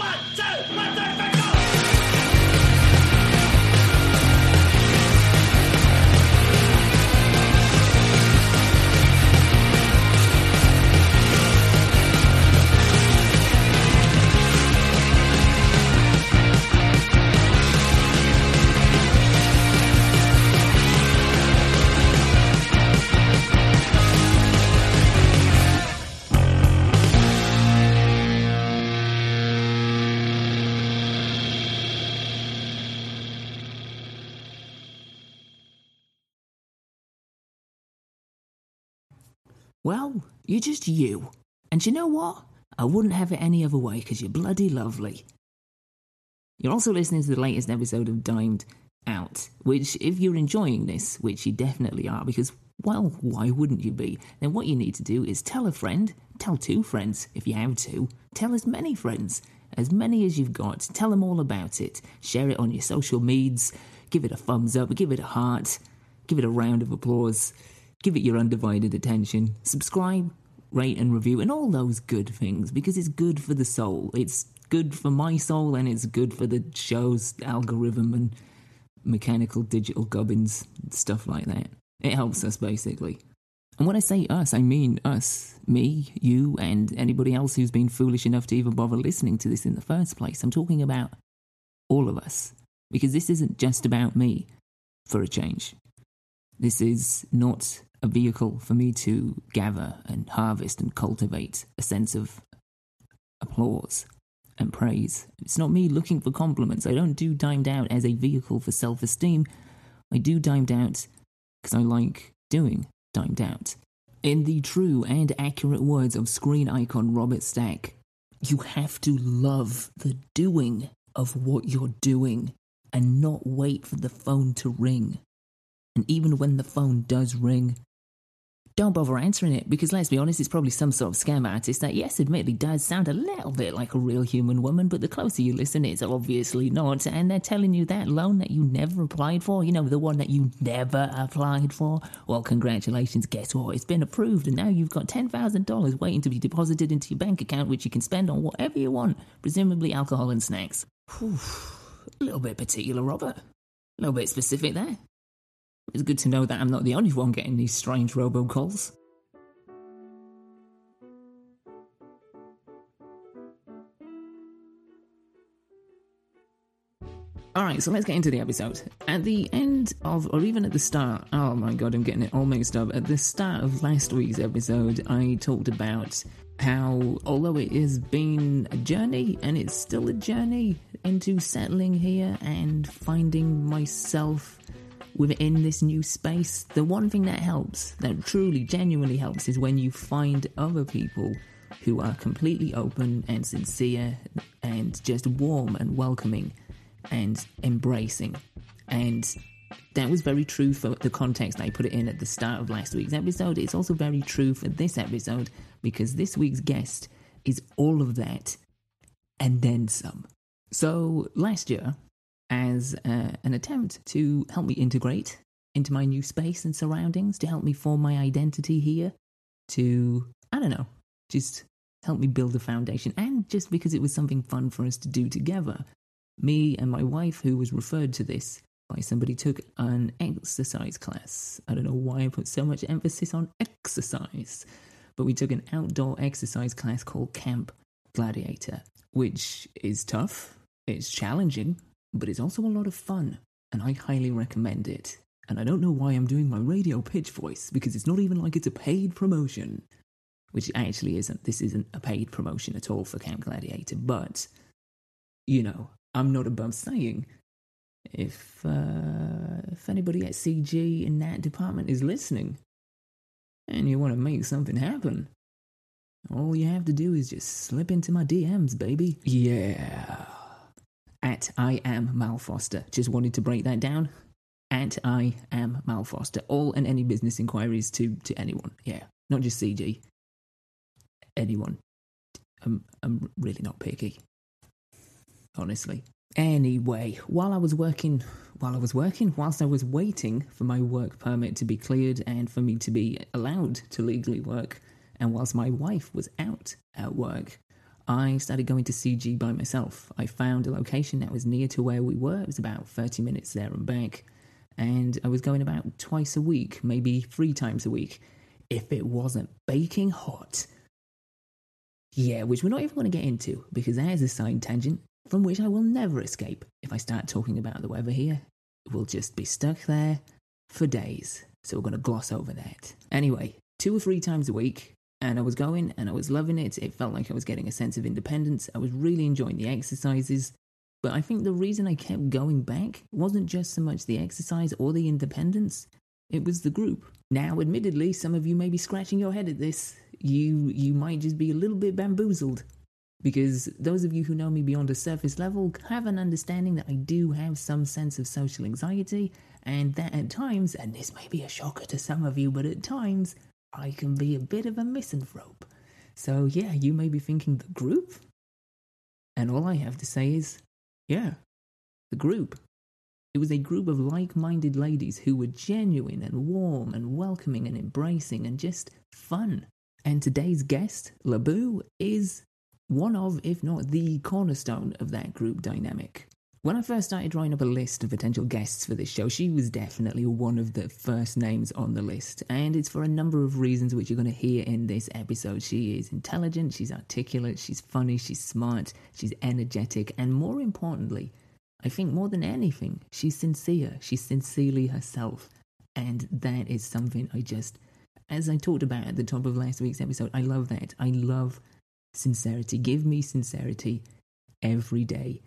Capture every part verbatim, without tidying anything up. One, two, one, two, three, go! Well, you're just you. And you know what? I wouldn't have it any other way, because you're bloody lovely. You're also listening to the latest episode of Dimed Out, which, if you're enjoying this, which you definitely are, because, well, why wouldn't you be? Then what you need to do is tell a friend, tell two friends, if you have two, tell as many friends, as many as you've got, tell them all about it, share it on your social medias, give it a thumbs up, give it a heart, give it a round of applause. Give it your undivided attention, subscribe, rate and review, and all those good things, because it's good for the soul. It's good for my soul, and it's good for the show's algorithm and mechanical digital gubbins, stuff like that. It helps us, basically. And when I say us, I mean us, me, you, and anybody else who's been foolish enough to even bother listening to this in the first place. I'm talking about all of us, because this isn't just about me, for a change. This is not a vehicle for me to gather and harvest and cultivate a sense of applause and praise. It's not me looking for compliments. I don't do Dimed Out as a vehicle for self-esteem. I do Dimed Out because I like doing Dimed Out. In the true and accurate words of screen icon Robert Stack, you have to love the doing of what you're doing and not wait for the phone to ring. And even when the phone does ring, don't bother answering it, because let's be honest, it's probably some sort of scam artist that, yes, admittedly does sound a little bit like a real human woman, but the closer you listen, it's obviously not. And they're telling you that loan that you never applied for, you know, the one that you never applied for. Well, congratulations, guess what? It's been approved, and now you've got ten thousand dollars waiting to be deposited into your bank account, which you can spend on whatever you want, presumably alcohol and snacks. Whew. A little bit particular, Robert. A little bit specific there. It's good to know that I'm not the only one getting these strange robocalls. Alright, so let's get into the episode. At the end of, or even at the start, oh my god, I'm getting it all mixed up. At the start of last week's episode, I talked about how, although it has been a journey, and it's still a journey into settling here and finding myself within this new space, the one thing that helps, that truly, genuinely helps, is when you find other people who are completely open and sincere and just warm and welcoming and embracing. And that was very true for the context I put it in at the start of last week's episode. It's also very true for this episode, because this week's guest is all of that and then some. So last year, as uh, an attempt to help me integrate into my new space and surroundings, to help me form my identity here, to, I don't know, just help me build a foundation, and just because it was something fun for us to do together. Me and my wife, who was referred to this by somebody, took an exercise class. I don't know why I put so much emphasis on exercise, but we took an outdoor exercise class called Camp Gladiator, which is tough, it's challenging, but it's also a lot of fun, and I highly recommend it. And I don't know why I'm doing my radio pitch voice, because it's not even like it's a paid promotion. Which it actually isn't. This isn't a paid promotion at all for Camp Gladiator, but, you know, I'm not above saying, if, uh, if anybody at C G in that department is listening, and you want to make something happen, all you have to do is just slip into my D Ms, baby. Yeah. At I am Mal Foster. Just wanted to break that down. At I am Mal Foster. All and any business inquiries to, to anyone. Yeah, not just C G. Anyone. I'm, I'm really not picky. Honestly. Anyway, while I was working, while I was working, whilst I was waiting for my work permit to be cleared and for me to be allowed to legally work, and whilst my wife was out at work, I started going to C G by myself. I found a location that was near to where we were. It was about thirty minutes there and back. And I was going about twice a week, maybe three times a week, if it wasn't baking hot. Yeah, which we're not even going to get into, because that is a side tangent from which I will never escape. If I start talking about the weather here, we'll just be stuck there for days. So we're going to gloss over that. Anyway, two or three times a week, and I was going and I was loving it. It felt like I was getting a sense of independence. I was really enjoying the exercises. But I think the reason I kept going back wasn't just so much the exercise or the independence. It was the group. Now, admittedly, some of you may be scratching your head at this. You you might just be a little bit bamboozled. Because those of you who know me beyond a surface level have an understanding that I do have some sense of social anxiety. And that at times, and this may be a shocker to some of you, but at times, I can be a bit of a misanthrope. So yeah, you may be thinking, the group? And all I have to say is, yeah, the group. It was a group of like-minded ladies who were genuine and warm and welcoming and embracing and just fun. And today's guest, Labou, is one of, if not the cornerstone of that group dynamic. When I first started drawing up a list of potential guests for this show, she was definitely one of the first names on the list. And it's for a number of reasons which you're going to hear in this episode. She is intelligent, she's articulate, she's funny, she's smart, she's energetic, and more importantly, I think more than anything, she's sincere. She's sincerely herself. And that is something I just, as I talked about at the top of last week's episode, I love that. I love sincerity. Give me sincerity every day,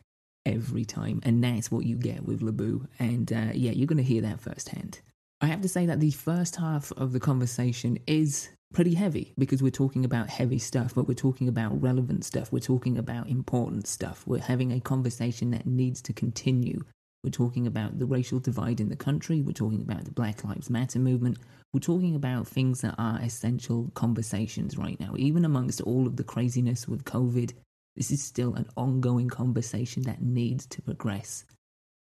every time. And that's what you get with Labou. And uh, yeah, you're going to hear that firsthand. I have to say that the first half of the conversation is pretty heavy, because we're talking about heavy stuff, but we're talking about relevant stuff. We're talking about important stuff. We're having a conversation that needs to continue. We're talking about the racial divide in the country. We're talking about the Black Lives Matter movement. We're talking about things that are essential conversations right now. Even amongst all of the craziness with COVID, this is still an ongoing conversation that needs to progress,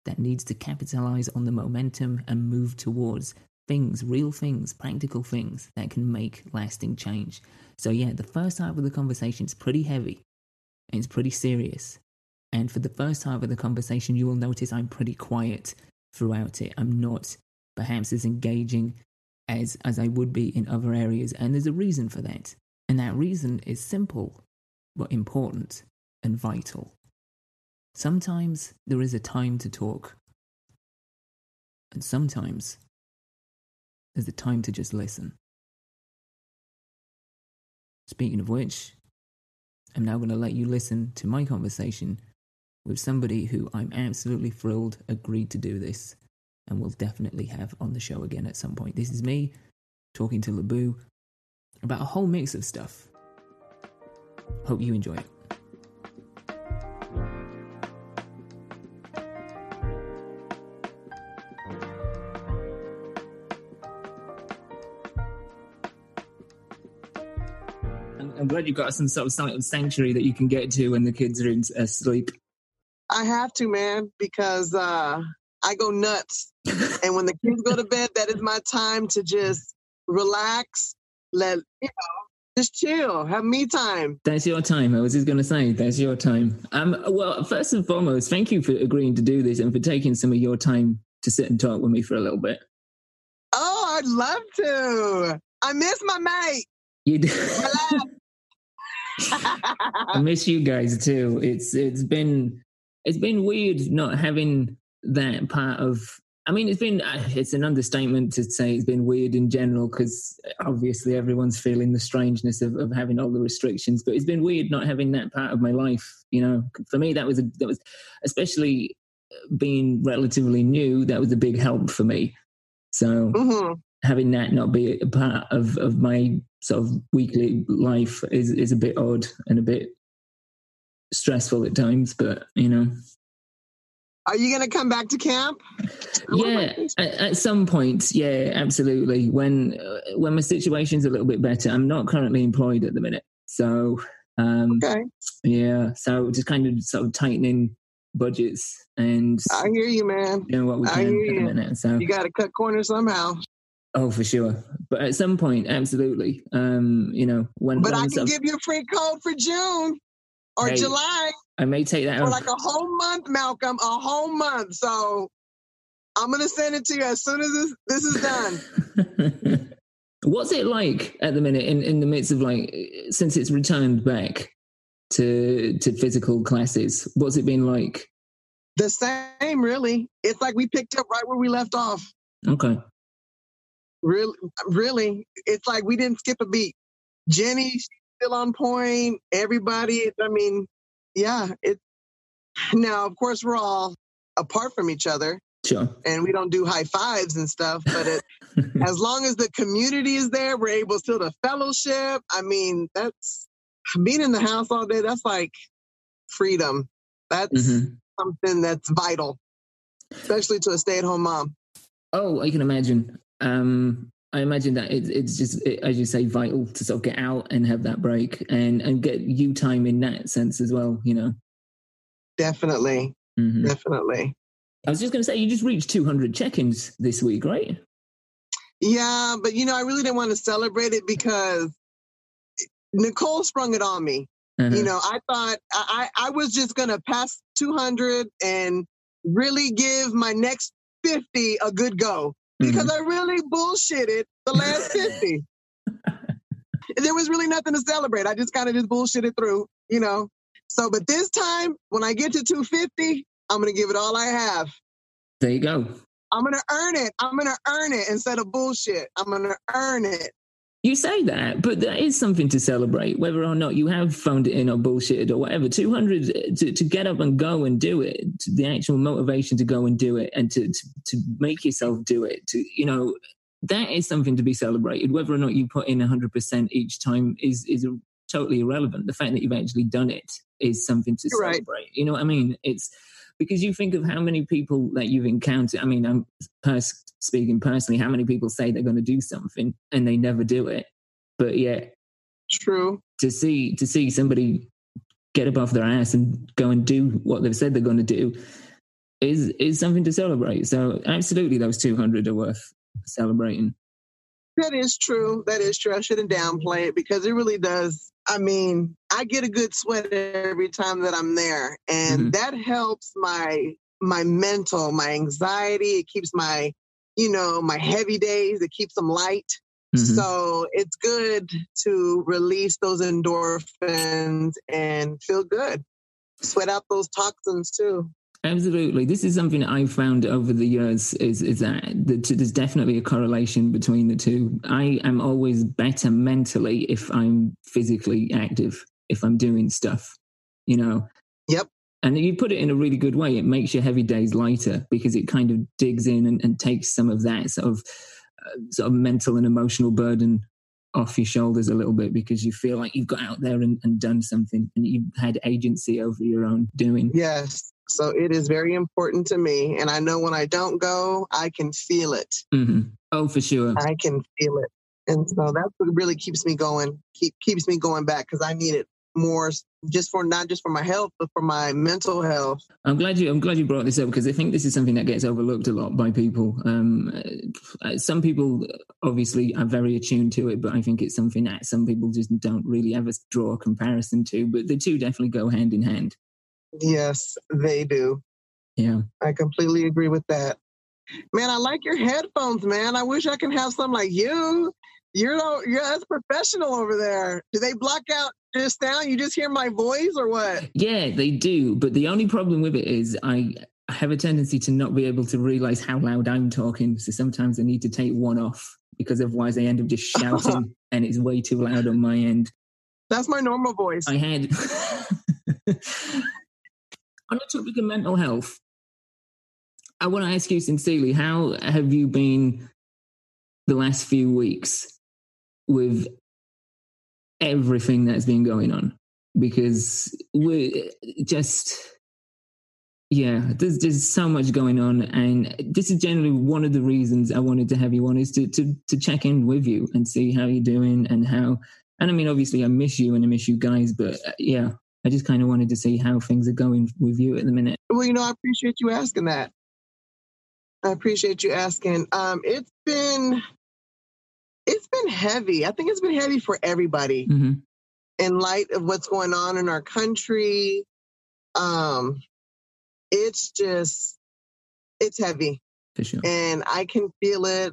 that needs to capitalize on the momentum and move towards things, real things, practical things that can make lasting change. So yeah, the first half of the conversation is pretty heavy and it's pretty serious. And for the first half of the conversation, you will notice I'm pretty quiet throughout it. I'm not perhaps as engaging as, as I would be in other areas. And there's a reason for that. And that reason is simple, but important and vital. Sometimes there is a time to talk. And sometimes there's the time to just listen. Speaking of which, I'm now going to let you listen to my conversation with somebody who I'm absolutely thrilled agreed to do this and will definitely have on the show again at some point. This is me talking to Labou about a whole mix of stuff. Hope you enjoy it. I'm glad you've got some sort of silent sanctuary that you can get to when the kids are in, asleep. I have to, man, because uh, I go nuts. And when the kids go to bed, that is my time to just relax, let, you know, just chill, have me time. That's your time. I was just going to say, that's your time. Um, well, first and foremost, thank you for agreeing to do this and for taking some of your time to sit and talk with me for a little bit. Oh, I'd love to. I miss my mate. You do. Relax. I miss you guys too. It's it's been it's been weird not having that part of. I mean, it's been it's an understatement to say it's been weird in general, because obviously everyone's feeling the strangeness of, of having all the restrictions. But it's been weird not having that part of my life. You know, for me that was a, that was especially being relatively new. That was a big help for me. So mm-hmm. having that not be a part of of my sort of weekly life is, is a bit odd and a bit stressful at times, but, you know. Are you going to come back to camp? Yeah, at, at some point, yeah, absolutely. When when my situation's a little bit better. I'm not currently employed at the minute, so, um, okay. yeah, so just kind of sort of tightening budgets and... I hear you, man. You know what we can I hear you. At the minute, so. You got to cut corners somehow. Oh, for sure. But at some point, absolutely. Um, you know, when. But when I can sort of, give you a free code for June. or hey, July. I may take that out. Like a whole month, Malcolm, a whole month. So I'm going to send it to you as soon as this, this is done. What's it like at the minute in, in the midst of, like, since it's returned back to to physical classes? What's it been like? The same, really. It's like we picked up right where we left off. Okay. Really, really, it's like we didn't skip a beat. Jenny, she's still on point. Everybody, I mean, yeah. It, now, of course, we're all apart from each other. Sure. And we don't do high fives and stuff, but it, as long as the community is there, we're able still to fellowship. I mean, that's being in the house all day. That's like freedom. That's mm-hmm. something that's vital, especially to a stay-at-home mom. Oh, I can imagine. Um, I imagine that it, it's just, it, as you say, vital to sort of get out and have that break and, and get you time in that sense as well, you know? Definitely. Mm-hmm. Definitely. I was just going to say, you just reached two hundred check-ins this week, right? Yeah, but, you know, I really didn't want to celebrate it because Nicole sprung it on me. Uh-huh. You know, I thought I, I was just going to pass two hundred and really give my next fifty a good go. Because mm-hmm. I really bullshitted the last fifty. There was really nothing to celebrate. I just kind of just bullshitted through, you know. So, but this time, when I get to two hundred fifty, I'm going to give it all I have. There you go. I'm going to earn it. I'm going to earn it instead of bullshit. I'm going to earn it. You say that, but that is something to celebrate, whether or not you have phoned it in or bullshitted or whatever. two hundred, to, to get up and go and do it, the actual motivation to go and do it and to, to, to make yourself do it, to, you know, that is something to be celebrated. Whether or not you put in one hundred percent each time is, is totally irrelevant. The fact that you've actually done it is something to You're celebrate. Right. You know what I mean? It's because you think of how many people that you've encountered. I mean, I'm pers- speaking personally, how many people say they're going to do something and they never do it. But yet, true. To see to see somebody get up off their ass and go and do what they've said they're going to do is is something to celebrate. So absolutely, those two hundred are worth celebrating. That is true. That is true. I shouldn't downplay it because it really does. I mean, I get a good sweat every time that I'm there, and mm-hmm. that helps my my mental, my anxiety. It keeps my, you know, my heavy days. It keeps them light. Mm-hmm. So it's good to release those endorphins and feel good. Sweat out those toxins too. Absolutely. This is something that I've found over the years is, is that the two, there's definitely a correlation between the two. I am always better mentally if I'm physically active, if I'm doing stuff, you know. Yep. And if you put it in a really good way, it makes your heavy days lighter because it kind of digs in and, and takes some of that sort of, uh, sort of mental and emotional burden off your shoulders a little bit because you feel like you've got out there and, and done something and you've had agency over your own doing. Yes. So it is very important to me. And I know when I don't go, I can feel it. Mm-hmm. Oh, for sure. I can feel it. And so that's what really keeps me going, keep, keeps me going back because I need it more just for not just for my health, but for my mental health. I'm glad you I'm glad you brought this up because I think this is something that gets overlooked a lot by people. Um, some people obviously are very attuned to it, but I think it's something that some people just don't really ever draw a comparison to. But the two definitely go hand in hand. Yes, they do. Yeah. I completely agree with that. Man, I like your headphones, man. I wish I could have some like you. You're you're that's professional over there. Do they block out this sound? You just hear my voice or what? Yeah, they do. But the only problem with it is I have a tendency to not be able to realize how loud I'm talking. So sometimes I need to take one off because otherwise I end up just shouting and it's way too loud on my end. That's my normal voice. I had... On the topic of mental health, I want to ask you sincerely, how have you been the last few weeks with everything that's been going on? Because we're just, yeah, there's just so much going on. And this is generally one of the reasons I wanted to have you on is to, to, to check in with you and see how you're doing and how, and I mean, obviously I miss you and I miss you guys, but yeah. I just kind of wanted to see how things are going with you at the minute. Well, you know, I appreciate you asking that. I appreciate you asking. Um, it's been, it's been heavy. I think it's been heavy for everybody. Mm-hmm. in light of what's going on in our country. Um, it's just, it's heavy. For sure. And I can feel it,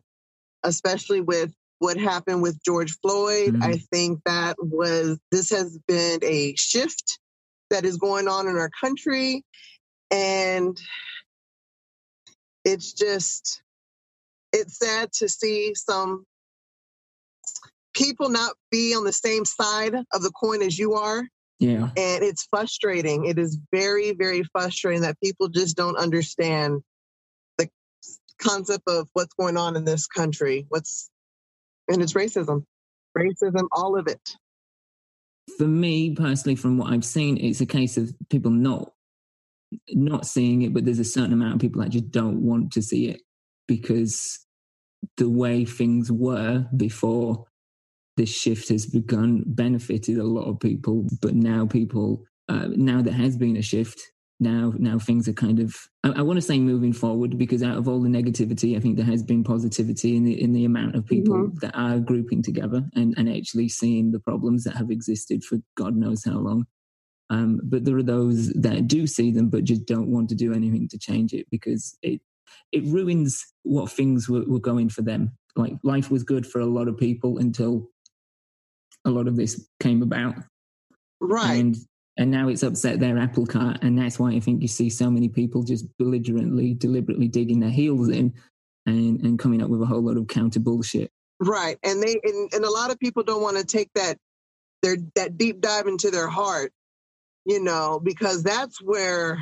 especially with what happened with George Floyd. Mm-hmm. I think that was, this has been a shift that is going on in our country. And it's just, it's sad to see some people not be on the same side of the coin as you are. Yeah. And it's frustrating. It is very, very frustrating that people just don't understand the concept of what's going on in this country. What's, and it's racism, racism, all of it. For me personally, from what I've seen, it's a case of people not, not seeing it, but there's a certain amount of people that just don't want to see it because the way things were before this shift has begun benefited a lot of people. But now people, uh, now there has been a shift. Now, now things are kind of, I, I want to say moving forward, because out of all the negativity, I think there has been positivity in the, in the amount of people mm-hmm. that are grouping together and, and actually seeing the problems that have existed for God knows how long. Um, but there are those that do see them, but just don't want to do anything to change it because it it ruins what things were, were going for them. Like life was good for a lot of people until a lot of this came about, right? And and now it's upset their apple cart, and that's why I think you see so many people just belligerently, deliberately digging their heels in and and coming up with a whole lot of counter bullshit, right? And they and, and a lot of people don't want to take that their that deep dive into their heart. You know, because that's where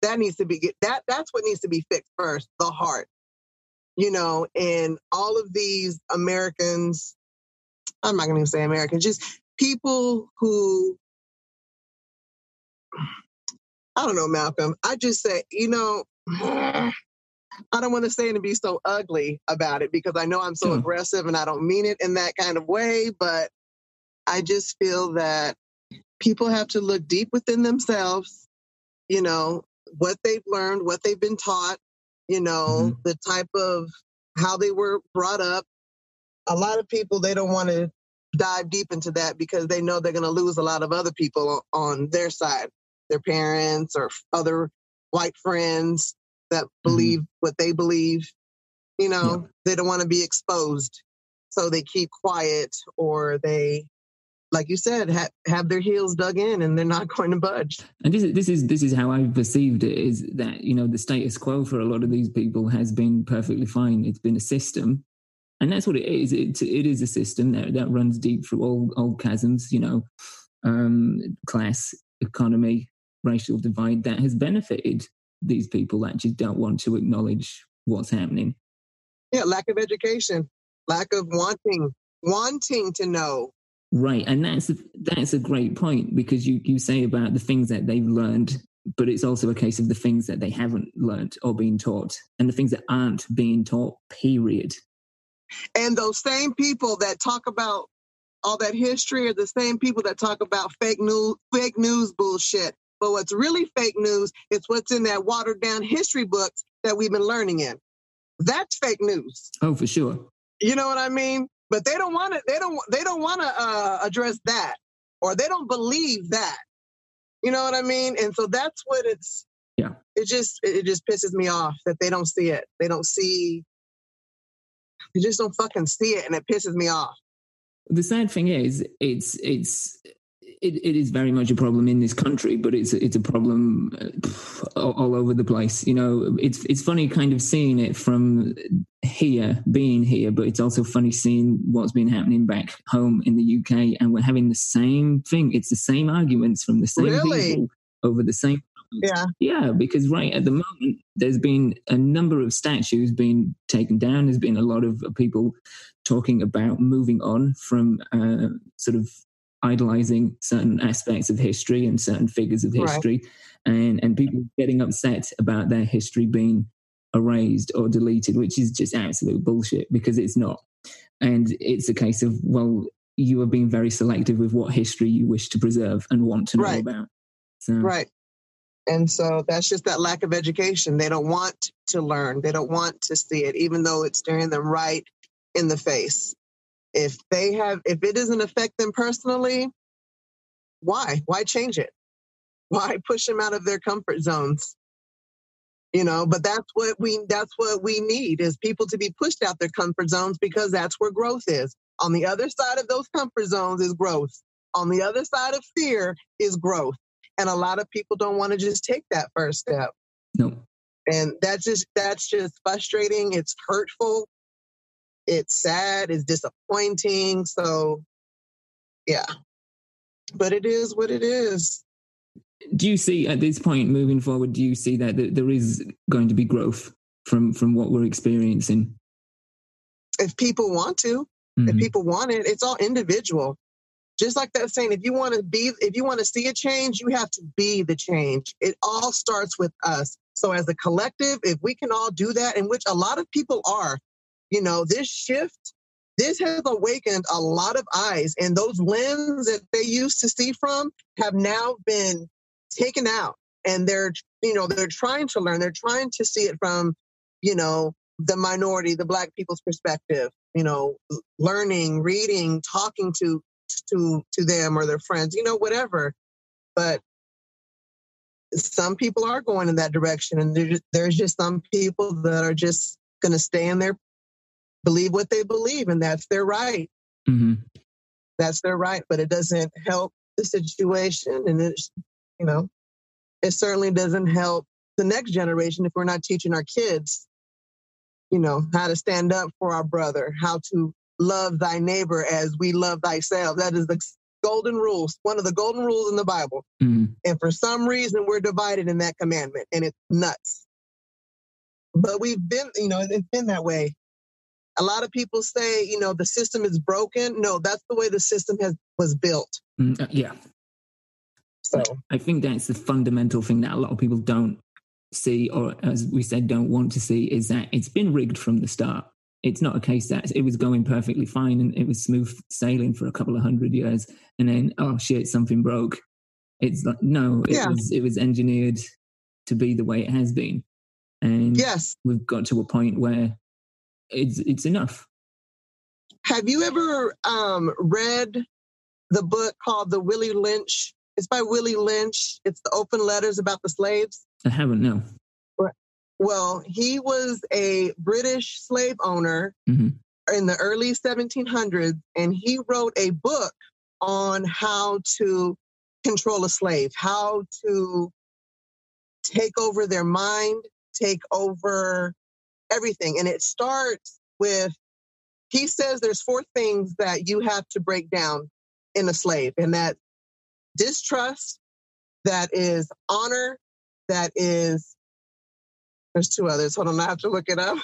that needs to be, that that's what needs to be fixed first, the heart, you know, and all of these Americans, I'm not going to say Americans, just people who, I don't know, Malcolm, I just say, you know, I don't want to say it and be so ugly about it because I know I'm so yeah. aggressive and I don't mean it in that kind of way, but I just feel that people have to look deep within themselves, you know, what they've learned, what they've been taught, you know, mm-hmm. the type of how they were brought up. A lot of people, they don't want to dive deep into that because they know they're going to lose a lot of other people on their side, their parents or other white friends that mm-hmm. believe what they believe. You know, yeah. they don't want to be exposed. So they keep quiet or they... like you said, ha- have their heels dug in and they're not going to budge. And this is, this is this is how I've perceived it, is that, you know, the status quo for a lot of these people has been perfectly fine. It's been a system. And that's what it is. It, it is a system that, that runs deep through all, all chasms, you know, um, class, economy, racial divide that has benefited these people that just don't want to acknowledge what's happening. Yeah, lack of education, lack of wanting, wanting to know. Right, and that's a, that's a great point because you, you say about the things that they've learned, but it's also a case of the things that they haven't learned or been taught and the things that aren't being taught, period. And those same people that talk about all that history are the same people that talk about fake news, fake news bullshit. But what's really fake news is what's in that watered-down history books that we've been learning in. That's fake news. Oh, for sure. You know what I mean? But they don't want to. They don't. They don't want to uh, address that, or they don't believe that. You know what I mean? And so that's what it's. Yeah. It just it just pisses me off that they don't see it. They don't see. They just don't fucking see it, and it pisses me off. The sad thing is, it's it's it, it is very much a problem in this country, but it's it's a problem all, all over the place. You know, it's it's funny kind of seeing it from. Here, being here, but it's also funny seeing what's been happening back home in the U K, and we're having the same thing. It's the same arguments from the same really? people over the same. Yeah, yeah, because right at the moment, there's been a number of statues being taken down. There's been a lot of people talking about moving on from uh, sort of idolizing certain aspects of history and certain figures of history, right. and and people getting upset about their history being erased or deleted, which is just absolute bullshit because it's not. And it's a case of, well, you are being very selective with what history you wish to preserve and want to know right. about. So. Right. And so that's just that lack of education. They don't want to learn. They don't want to see it, even though it's staring them right in the face. If they have, if it doesn't affect them personally, why? Why change it? Why push them out of their comfort zones? You know, but that's what we that's what we need is people to be pushed out their comfort zones, because that's where growth is. On the other side of those comfort zones is growth. On the other side of fear is growth. And a lot of people don't want to just take that first step. No. And that's just that's just frustrating. It's hurtful. It's sad. It's disappointing. So, yeah. But it is what it is. Do you see at this point moving forward, do you see that there is going to be growth from, from what we're experiencing? If people want to, mm-hmm. if people want it, it's all individual. Just like that saying, if you want to be, if you want to see a change, you have to be the change. It all starts with us. So as a collective, if we can all do that, in which a lot of people are, you know, this shift, this has awakened a lot of eyes, and those lenses that they used to see from have now been taken out, and they're, you know, they're trying to learn. They're trying to see it from, you know, the minority, the Black people's perspective, you know, learning, reading, talking to, to, to them or their friends, you know, whatever. But some people are going in that direction, and there's just, there's just some people that are just going to stay in their, believe what they believe, and that's their right. Mm-hmm. That's their right, but it doesn't help the situation, and it's, you know, it certainly doesn't help the next generation if we're not teaching our kids, you know, how to stand up for our brother, how to love thy neighbor as we love thyself. That is the golden rules, one of the golden rules in the Bible. Mm-hmm. And for some reason, we're divided in that commandment, and it's nuts. But we've been, you know, it's been that way. A lot of people say, you know, the system is broken. No, that's the way the system has was built. Mm, uh, yeah. So I think that's the fundamental thing that a lot of people don't see, or as we said, don't want to see, is that it's been rigged from the start. It's not a case that it was going perfectly fine and it was smooth sailing for a couple of hundred years, and then, oh shit, something broke. It's like, no, it, yeah. was, it was engineered to be the way it has been. And yes. we've got to a point where it's it's enough. Have you ever um, read the book called The Willie Lynch? It's by Willie Lynch. It's the open letters about the slaves. I haven't, no. Well, he was a British slave owner mm-hmm. in the early seventeen hundreds, and he wrote a book on how to control a slave, how to take over their mind, take over everything. And it starts with, he says there's four things that you have to break down in a slave, and that distrust, that is honor, that is, there's two others. Hold on, I have to look it up.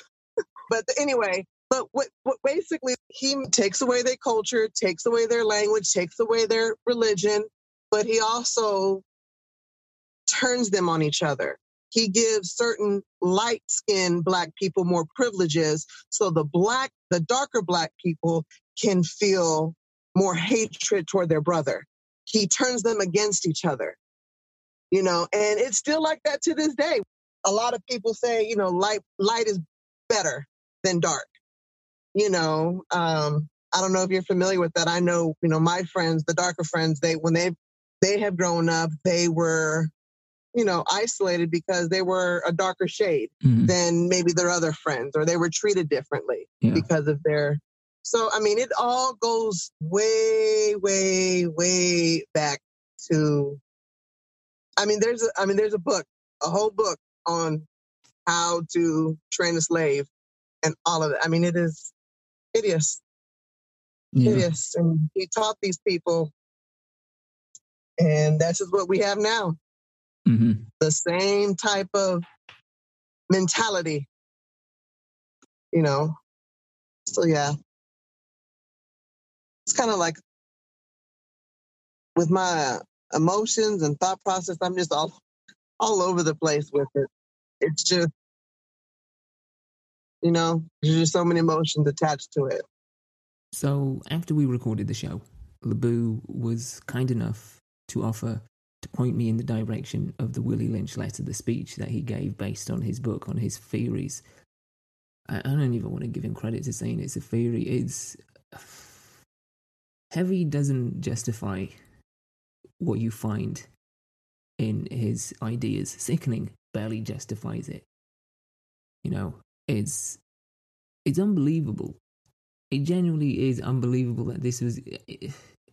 But anyway, but what, what basically he takes away their culture, takes away their language, takes away their religion, but he also turns them on each other. He gives certain light-skinned Black people more privileges, so the black, the darker Black people can feel more hatred toward their brother. He turns them against each other, you know, and it's still like that to this day. A lot of people say, you know, light light is better than dark. You know, um, I don't know if you're familiar with that. I know, you know, my friends, the darker friends, they when they they have grown up, they were, you know, isolated because they were a darker shade mm-hmm. than maybe their other friends, or they were treated differently yeah. because of their. So, I mean, it all goes way, way, way back to, I mean, there's a, I mean, there's a book, a whole book on how to train a slave and all of it. I mean, it is hideous. Yeah. Hideous. And he taught these people, and that's just what we have now. Mm-hmm. The same type of mentality, you know? So, yeah. It's kind of like with my emotions and thought process, I'm just all all over the place with it. It's just, you know, there's just so many emotions attached to it. So after we recorded the show, Labou was kind enough to offer to point me in the direction of the Willie Lynch letter, the speech that he gave based on his book, on his theories. I, I don't even want to give him credit to saying it's a theory. It's... Heavy doesn't justify what you find in his ideas sickening barely justifies it. You know, it's it's unbelievable. It genuinely is unbelievable that this was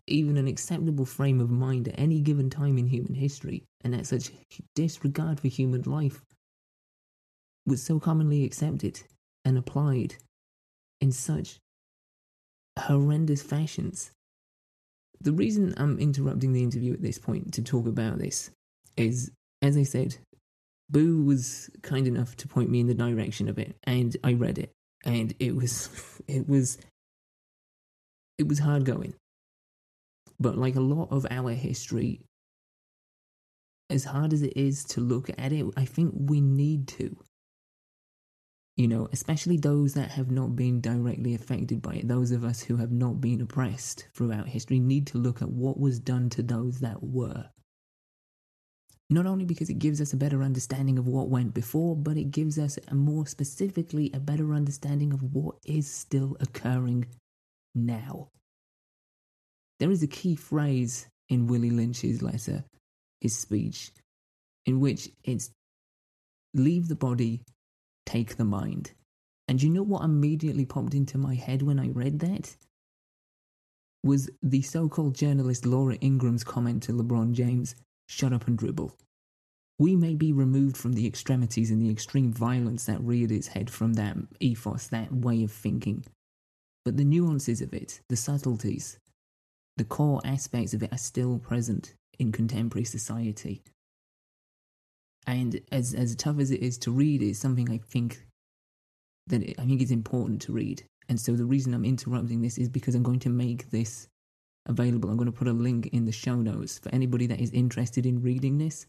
even an acceptable frame of mind at any given time in human history, and that such disregard for human life was so commonly accepted and applied in such horrendous fashions. The reason I'm interrupting the interview at this point to talk about this is, as I said, Boo was kind enough to point me in the direction of it, and I read it, and it was, it was, it was hard going. But like a lot of our history, as hard as it is to look at it, I think we need to. You know, especially those that have not been directly affected by it, those of us who have not been oppressed throughout history need to look at what was done to those that were. Not only because it gives us a better understanding of what went before, but it gives us a more specifically a better understanding of what is still occurring now. There is a key phrase in Willie Lynch's letter, his speech, in which it's leave the body, take the mind. And you know what immediately popped into my head when I read that? Was the so-called journalist Laura Ingram's comment to LeBron James, shut up and dribble. We may be removed from the extremities and the extreme violence that reared its head from that ethos, that way of thinking. But the nuances of it, the subtleties, the core aspects of it are still present in contemporary society. And as as tough as it is to read, it's something I think that it, I think it's important to read. And so the reason I'm interrupting this is because I'm going to make this available. I'm going to put a link in the show notes for anybody that is interested in reading this,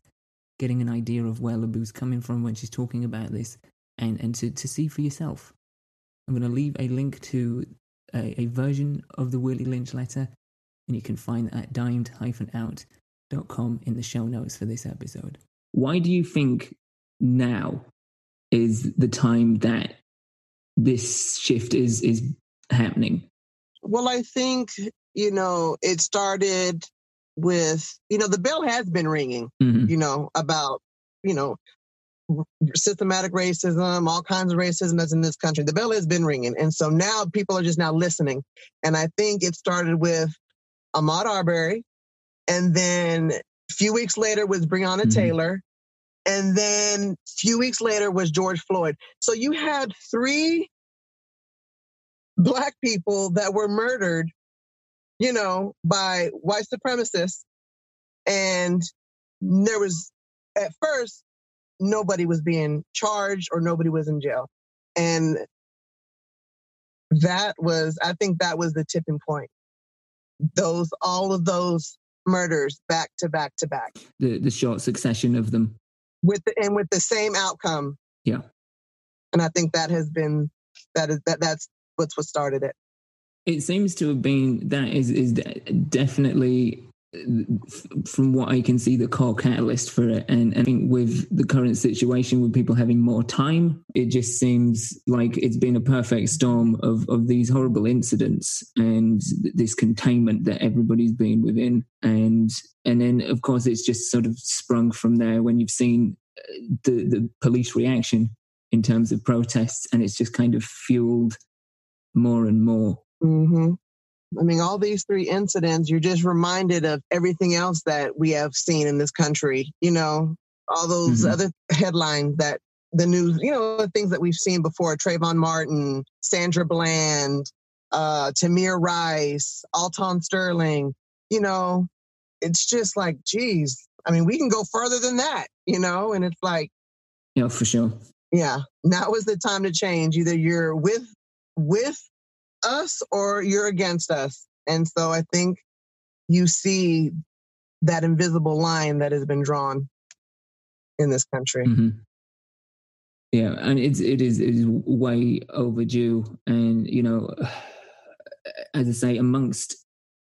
getting an idea of where Labou's coming from when she's talking about this, and, and to, to see for yourself. I'm going to leave a link to a, a version of the Willie Lynch letter, and you can find that at dimed out dot com in the show notes for this episode. Why do you think now is the time that this shift is, is happening? Well, I think, you know, it started with, you know, the bell has been ringing, mm-hmm. you know, about, you know, systematic racism, all kinds of racism that's in this country. The bell has been ringing. And so now people are just now listening. And I think it started with Ahmaud Arbery, and then a few weeks later was Breonna mm-hmm. Taylor. And then a few weeks later was George Floyd. So you had three black people that were murdered, you know, by white supremacists. And there was, at first, nobody was being charged or nobody was in jail. And that was, I think that was the tipping point. Those, all of those murders back to back to back. The the short succession of them. With the, and with the same outcome. Yeah. And I think that has been, that is that that's what's what started it. It seems to have been, that is is definitely, from what I can see, the core catalyst for it. And, and I think with the current situation, with people having more time, it just seems like it's been a perfect storm of, of these horrible incidents and this containment that everybody's been within. And and then, of course, it's just sort of sprung from there when you've seen the, the police reaction in terms of protests, and it's just kind of fueled more and more. Mm-hmm. I mean, all these three incidents, you're just reminded of everything else that we have seen in this country. You know, all those mm-hmm. other headlines that the news, you know, the things that we've seen before, Trayvon Martin, Sandra Bland, uh, Tamir Rice, Alton Sterling, you know, it's just like, geez, I mean, we can go further than that, you know, and it's like. Yeah, for sure. Yeah. Now is the time to change. Either you're with, with, us or you're against us. And so I think you see that invisible line that has been drawn in this country. Mm-hmm. Yeah, and it's it is it is way overdue. And you know, as I say, amongst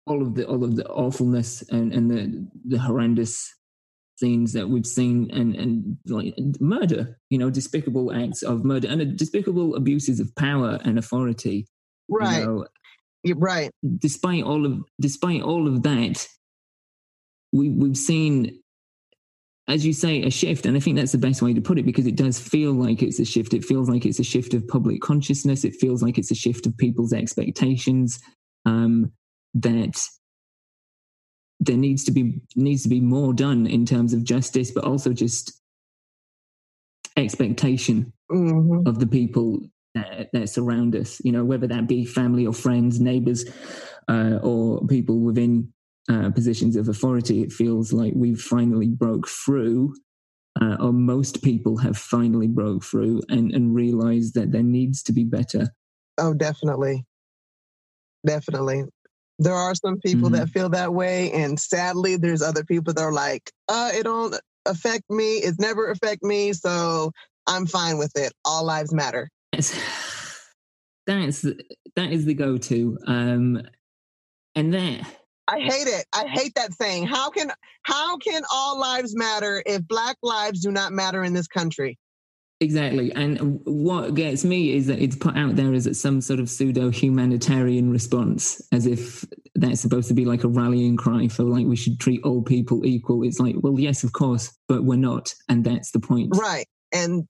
all of the all of the awfulness and, and the, the horrendous things that we've seen, and, and like murder, you know, despicable acts of murder and despicable abuses of power and authority. Right. You know, right. Despite all of despite all of that, we, we've seen, as you say, a shift, and I think that's the best way to put it, because it does feel like it's a shift. It feels like it's a shift of public consciousness. It feels like it's a shift of people's expectations, um, that there needs to be needs to be more done in terms of justice, but also just expectation mm-hmm. of the people that, that surround us, you know, whether that be family or friends, neighbors, uh, or people within uh, positions of authority. It feels like we've finally broke through, uh, or most people have finally broke through and, and realized that there needs to be better. Oh, definitely. Definitely. There are some people mm-hmm. that feel that way, and sadly, there's other people that are like, uh, it don't affect me. It's never affect me, so I'm fine with it. All lives matter. Yes. That's, that is the go-to. Um, and that... I hate it. I hate that saying. How can how can all lives matter if Black lives do not matter in this country? Exactly. And what gets me is that it's put out there as some sort of pseudo-humanitarian response, as if that's supposed to be like a rallying cry for, like, we should treat all people equal. It's like, well, yes, of course, but we're not. And that's the point. Right. And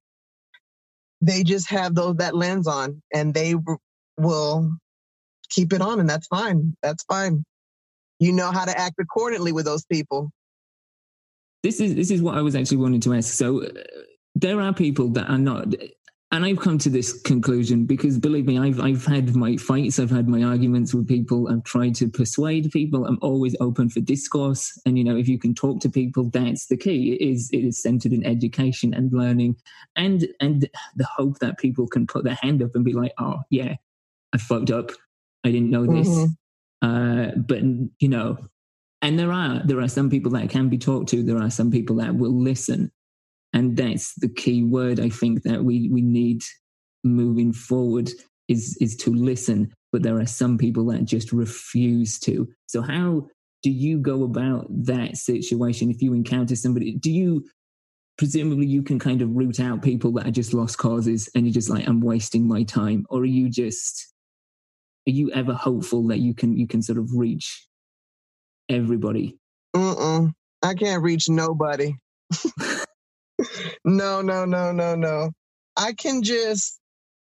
they just have those that lens on, and they will keep it on, and that's fine. That's fine. You know how to act accordingly with those people. This is this is what I was actually wanting to ask. So... Uh, there are people that are not, and I've come to this conclusion because, believe me, I've I've had my fights, I've had my arguments with people, I've tried to persuade people. I'm always open for discourse, and you know, if you can talk to people, that's the key. It is it is centered in education and learning, and and the hope that people can put their hand up and be like, oh yeah, I fucked up, I didn't know this, mm-hmm. uh, but you know, and there are there are some people that can be talked to. There are some people that will listen. And that's the key word, I think, that we, we need moving forward is is to listen. But there are some people that just refuse to. So how do you go about that situation if you encounter somebody? Do you, presumably you can kind of root out people that are just lost causes and you're just like, I'm wasting my time? Or are you just, are you ever hopeful that you can you can sort of reach everybody? Mm-mm. I can't reach nobody. No, no, no, no, no. I can just,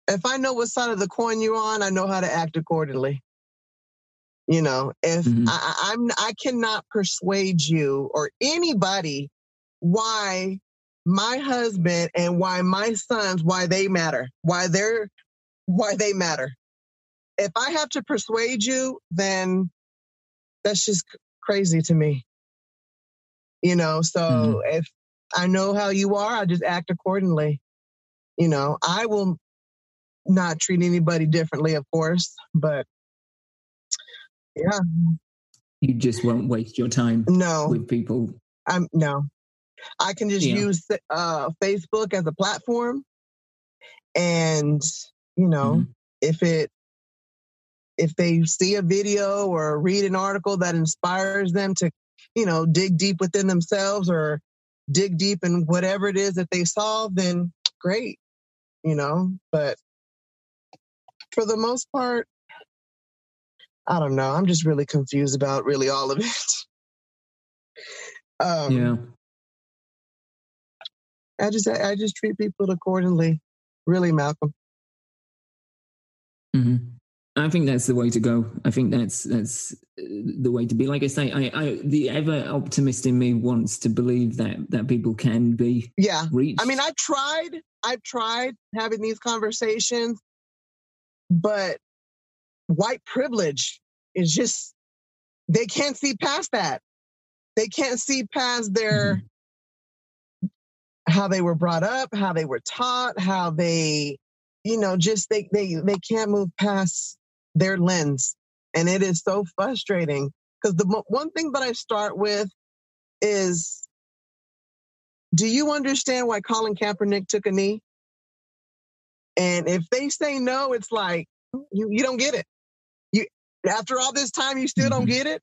if I know what side of the coin you're on, I know how to act accordingly. You know, if mm-hmm. I, I'm, I cannot persuade you or anybody why my husband and why my sons, why they matter, why they're, why they matter. If I have to persuade you, then that's just crazy to me. You know, so mm-hmm. if, I know how you are. I just act accordingly. You know, I will not treat anybody differently, of course, but yeah. You just won't waste your time no. with people. I'm, no. I can just yeah. use uh, Facebook as a platform. And, you know, mm-hmm. if it, if they see a video or read an article that inspires them to, you know, dig deep within themselves or dig deep in whatever it is that they solve, then great, you know. But for the most part, I don't know. I'm just really confused about really all of it. Um, yeah. I just I just treat people accordingly. Really, Malcolm. Mm-hmm. I think that's the way to go. I think that's that's the way to be. Like I say, I, I the ever optimist in me wants to believe that that people can be yeah. reached. I mean, I tried, I've tried having these conversations, but white privilege is just, they can't see past that. They can't see past their mm-hmm. how they were brought up, how they were taught, how they, you know, just they they they can't move past their lens. And it is so frustrating because the mo- one thing that I start with is, do you understand why Colin Kaepernick took a knee? And if they say no, it's like, you, you don't get it. You After all this time, you still mm-hmm. don't get it?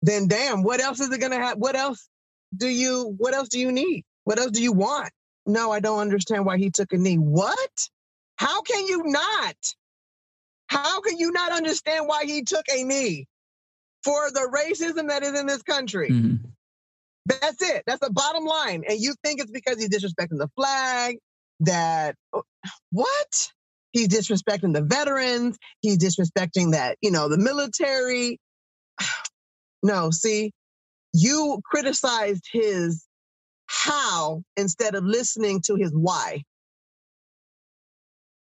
Then damn, what else is it going to have? What else do you, what else do you need? What else do you want? No, I don't understand why he took a knee. What? How can you not? How can you not understand why he took a knee? for the racism that is in this country. Mm-hmm. That's it. That's the bottom line. And you think it's because he's disrespecting the flag, that what? He's disrespecting the veterans. He's disrespecting that, you know, the military. No, see, you criticized his how instead of listening to his why.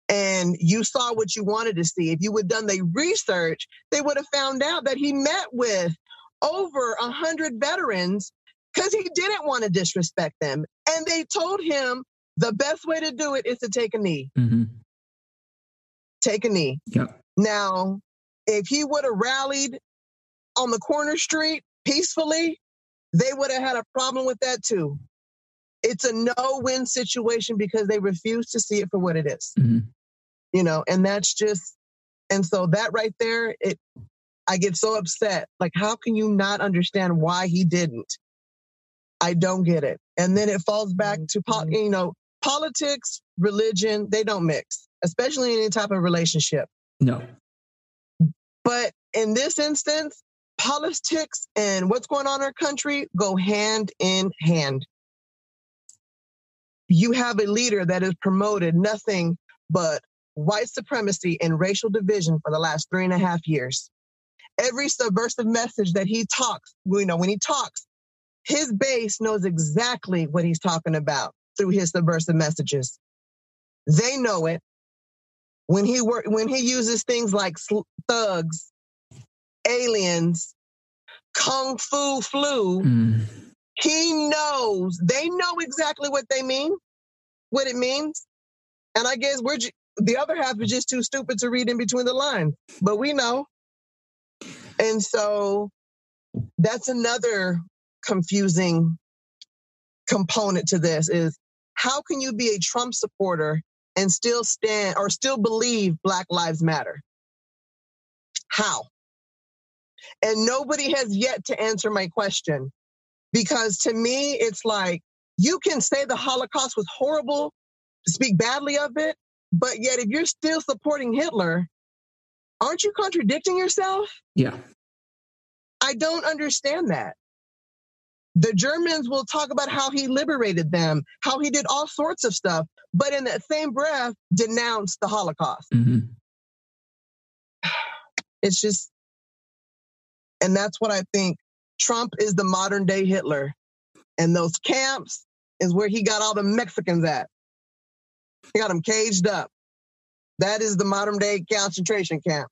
And you saw what you wanted to see. If you would have done the research, they would have found out that he met with over one hundred veterans because he didn't want to disrespect them. And they told him the best way to do it is to take a knee. Mm-hmm. Take a knee. Yep. Now, if he would have rallied on the corner street peacefully, they would have had a problem with that too. It's a no-win situation because they refuse to see it for what it is. Mm-hmm. You know, and that's just, and so that right there, it, I get so upset. Like, how can you not understand why he didn't? I don't get it. And then it falls back to, you know, politics, religion, they don't mix, especially in any type of relationship. No. But in this instance, politics and what's going on in our country go hand in hand. You have a leader that has promoted nothing but white supremacy and racial division for the last three and a half years. Every subversive message that he talks, you know, when he talks, his base knows exactly what he's talking about through his subversive messages. They know it. When he work, when he uses things like thugs, aliens, kung fu flu, mm. he knows. They know exactly what they mean, what it means. And I guess we're ju- the other half is just too stupid to read in between the lines. But we know. And so that's another confusing component to this is how can you be a Trump supporter and still stand or still believe Black Lives Matter? How? And nobody has yet to answer my question, because to me, it's like you can say the Holocaust was horrible, speak badly of it, but yet if you're still supporting Hitler, aren't you contradicting yourself? Yeah. I don't understand that. The Germans will talk about how he liberated them, how he did all sorts of stuff, but in that same breath, denounce the Holocaust. Mm-hmm. It's just, and that's what I think. Trump is the modern day Hitler, and those camps is where he got all the Mexicans at. He got them caged up. That is the modern day concentration camp.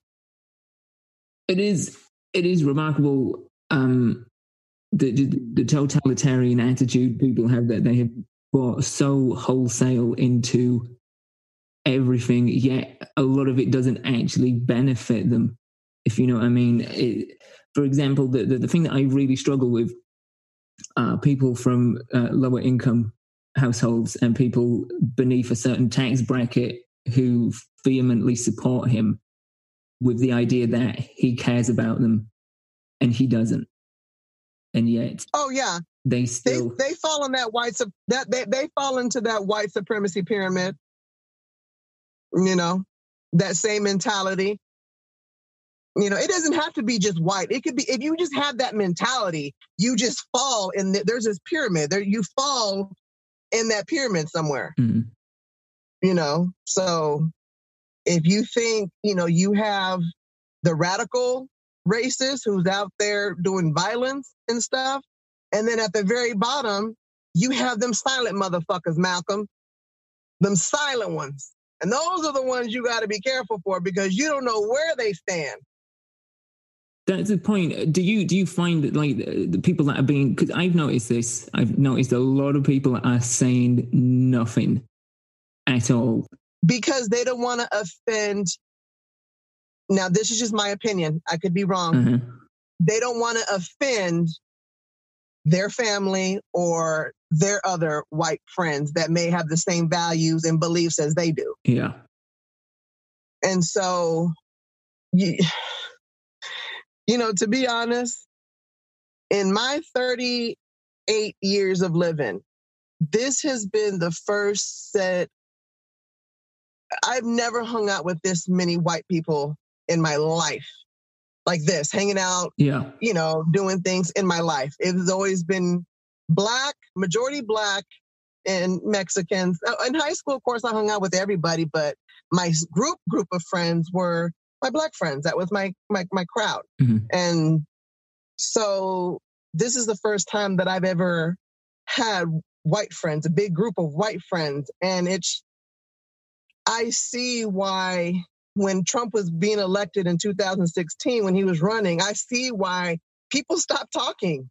It is, it is remarkable. Um, The, the, the totalitarian attitude people have, that they have bought so wholesale into everything, yet a lot of it doesn't actually benefit them, if you know what I mean. It, for example, the, the, the thing that I really struggle with are people from uh, lower income households and people beneath a certain tax bracket who vehemently support him with the idea that he cares about them and he doesn't. And yet, oh yeah, they still they, they fall in that white that they they fall into that white supremacy pyramid. You know, that same mentality. You know, it doesn't have to be just white. It could be if you just have that mentality, you just fall in. The, there's this pyramid. There, you fall in that pyramid somewhere. Mm-hmm. You know, so if you think you know you have the radical racist who's out there doing violence and stuff, and then at the very bottom you have them silent motherfuckers, Malcolm, them silent ones, and those are the ones you got to be careful for because you don't know where they stand. That's the point. Do you do you find that like the people that are being, because I've noticed this, I've noticed a lot of people are saying nothing at all because they don't want to offend. Now, this is just my opinion. I could be wrong. Mm-hmm. They don't want to offend their family or their other white friends that may have the same values and beliefs as they do. Yeah. And so, you, you know, to be honest, in my thirty-eight years of living, this has been the first set. I've never hung out with this many white people in my life. like this, hanging out, yeah, you know, doing things in my life. It has always been Black, majority Black and Mexicans. In high school, of course, I hung out with everybody, but my group group of friends were my Black friends. That was my my, my crowd. Mm-hmm. And so this is the first time that I've ever had white friends, a big group of white friends. And it's, I see why when Trump was being elected in two thousand sixteen, when he was running, I see why people stopped talking.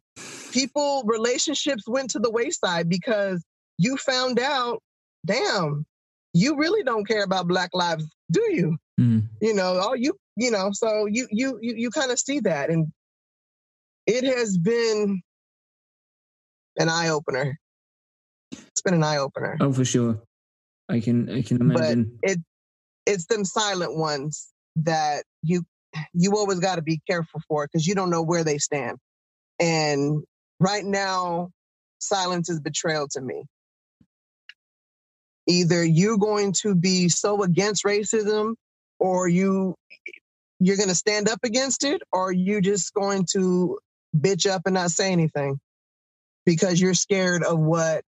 People, relationships went to the wayside because you found out, damn, you really don't care about Black lives, do you? Mm. You know, oh, you, you know, so you, you, you, you kind of see that. And it has been an eye-opener. It's been an eye-opener. Oh, for sure. I can, I can imagine. But it, it's them silent ones that you, you always got to be careful for because you don't know where they stand. And right now, silence is betrayal to me. Either you're going to be so against racism, or you you're going to stand up against it, or you're just going to bitch up and not say anything because you're scared of what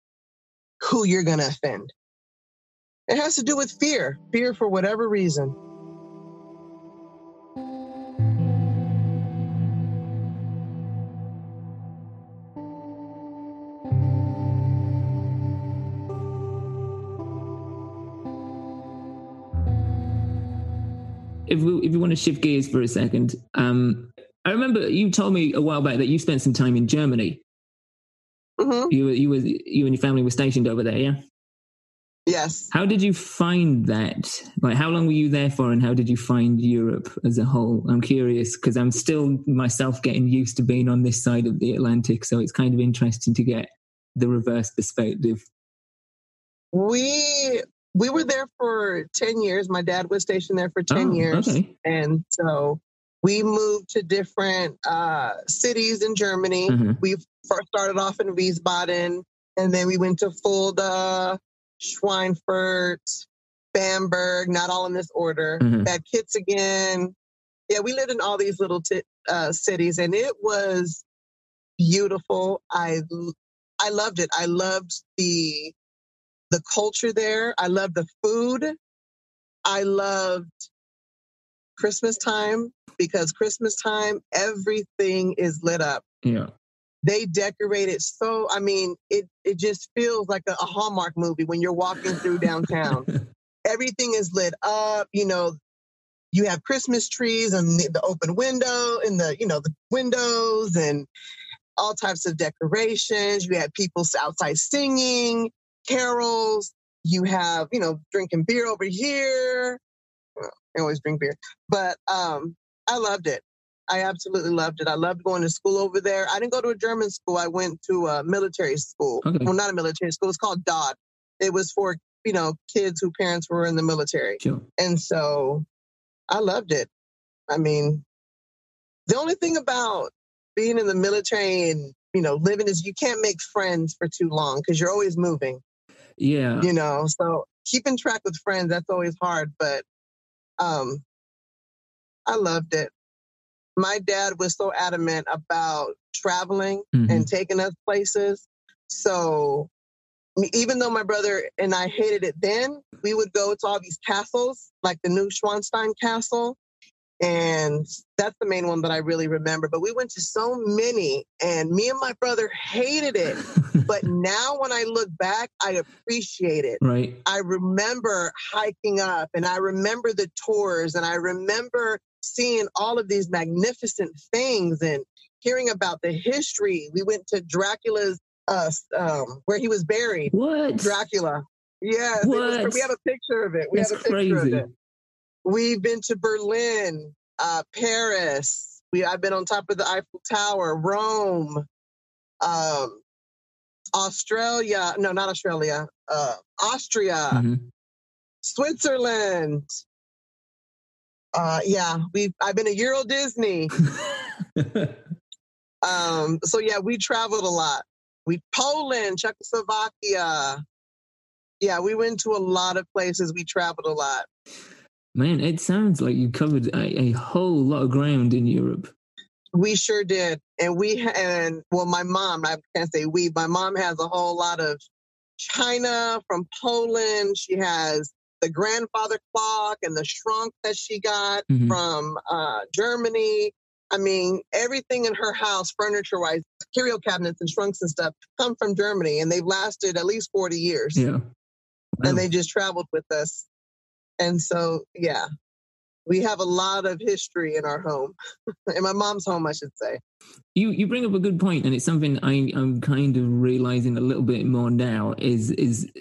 who you're going to offend. It has to do with fear, fear for whatever reason. If we, if you want to shift gears for a second, um, I remember you told me a while back that you spent some time in Germany. Mm-hmm. You were, you were, you and your family were stationed over there, yeah? Yes. How did you find that? Like, how long were you there for, and how did you find Europe as a whole? I'm curious because I'm still myself getting used to being on this side of the Atlantic, so it's kind of interesting to get the reverse perspective. We... We were there for ten years. My dad was stationed there for ten oh, years. Okay. And so we moved to different uh, cities in Germany. Mm-hmm. We first started off in Wiesbaden, and then we went to Fulda, Schweinfurt, Bamberg, not all in this order, mm-hmm. Bad Kitzigen. Yeah, we lived in all these little t- uh, cities, and it was beautiful. I, I loved it. I loved the... the culture there. I loved the food. I loved Christmas time because Christmas time, everything is lit up. Yeah. They decorate it so, I mean, it, it just feels like a, a Hallmark movie when you're walking through downtown. Everything is lit up. You know, you have Christmas trees and the, the open window and the, you know, the windows and all types of decorations. You have people outside singing carols. You have, you know, drinking beer over here. Well, I always drink beer, but um, I loved it. I absolutely loved it. I loved going to school over there. I didn't go to a German school. I went to a military school. Okay. Well, not a military school. It's called D O D. It was for, you know, kids whose parents were in the military. Sure. And so I loved it. I mean, the only thing about being in the military and you know, living is you can't make friends for too long because you're always moving. Yeah. You know, so keeping track with friends, that's always hard. But um, I loved it. My dad was so adamant about traveling mm-hmm. and taking us places. So even though my brother and I hated it then, we would go to all these castles, like the Neuschwanstein Castle. And that's the main one that I really remember. But we went to so many, and me and my brother hated it. But now when I look back, I appreciate it. Right. I remember hiking up, and I remember the tours, and I remember seeing all of these magnificent things and hearing about the history. We went to Dracula's, uh, um, where he was buried. What? Dracula. Yes. What? Was, we have a picture of it. We that's have a picture crazy. Of it. We've been to Berlin, uh, Paris. We I've been on top of the Eiffel Tower, Rome, um, Australia. No, not Australia. Uh, Austria, mm-hmm. Switzerland. Uh, yeah, we. I've been to Euro Disney. um, so yeah, we traveled a lot. We Poland, Czechoslovakia. Yeah, we went to a lot of places. We traveled a lot. Man, it sounds like you covered a, a whole lot of ground in Europe. We sure did. And we, and well, my mom, I can't say we, my mom has a whole lot of China from Poland. She has the grandfather clock and the shrunk that she got mm-hmm. from uh, Germany. I mean, everything in her house, furniture-wise, curio cabinets and shrunks and stuff, come from Germany, and they've lasted at least forty years. Yeah. Wow. And they just traveled with us. And so, yeah, we have a lot of history in our home, in my mom's home, I should say. You you bring up a good point, and it's something I, I'm kind of realizing a little bit more now, is is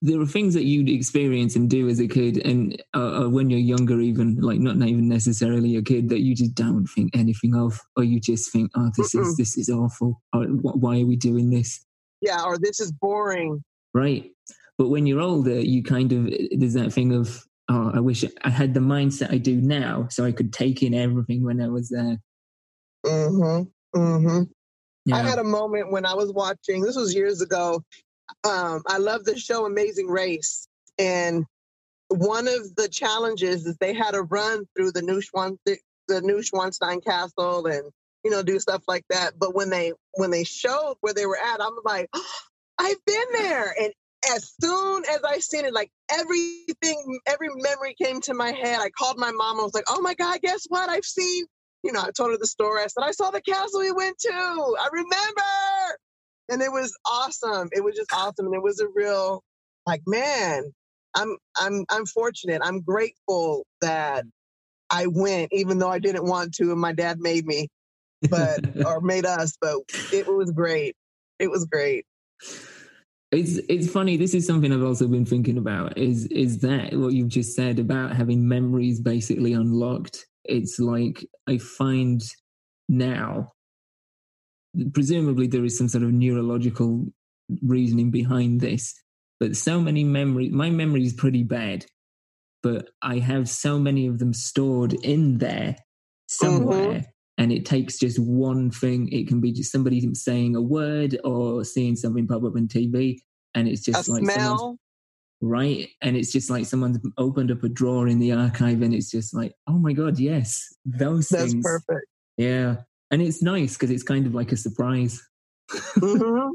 there are things that you'd experience and do as a kid, and uh, when you're younger, even, like, not, not even necessarily a kid, that you just don't think anything of, or you just think, oh, this Mm-mm. is this is awful, or why are we doing this? Yeah, or this is boring. Right. But when you're older, you kind of, there's that thing of, oh, I wish I had the mindset I do now so I could take in everything when I was there. Mm-hmm, mm-hmm. Yeah. I had a moment when I was watching, this was years ago, um, I love the show Amazing Race. And one of the challenges is they had to run through the Neuschwanstein, the Neuschwanstein Castle and, you know, do stuff like that. But when they when they showed where they were at, I'm like, oh, I've been there. And as soon as I seen it, like everything, every memory came to my head. I called my mom. I was like, oh, my God, guess what? I've seen, you know, I told her the story. I said, I saw the castle we went to. I remember. And it was awesome. It was just awesome. And it was a real, like, man, I'm, I'm, I'm fortunate. I'm grateful that I went, even though I didn't want to. And my dad made me, but, or made us, but it was great. It was great. It's it's funny. This is something I've also been thinking about. Is is that what you've just said about having memories basically unlocked? It's like I find now, presumably there is some sort of neurological reasoning behind this, but so many memories. My memory is pretty bad, but I have so many of them stored in there somewhere. Mm-hmm. And it takes just one thing. It can be just somebody saying a word or seeing something pop up on T V. And it's just a like smell. Right. And it's just like someone's opened up a drawer in the archive and it's just like, oh my God, yes. Those That's things. That's perfect. Yeah. And it's nice because it's kind of like a surprise. Mm-hmm.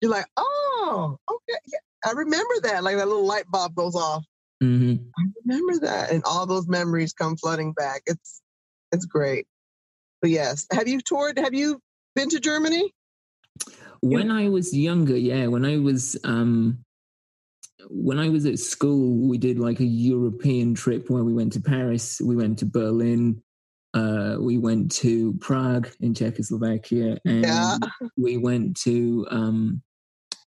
You're like, oh, okay. Yeah, I remember that. Like that little light bulb goes off. Mm-hmm. I remember that. And all those memories come flooding back. It's It's great. But yes. Have you toured? Have you been to Germany? When I was younger, yeah. When I was um, when I was at school, we did like a European trip where we went to Paris, we went to Berlin, uh, we went to Prague in Czechoslovakia, and yeah. we went to um,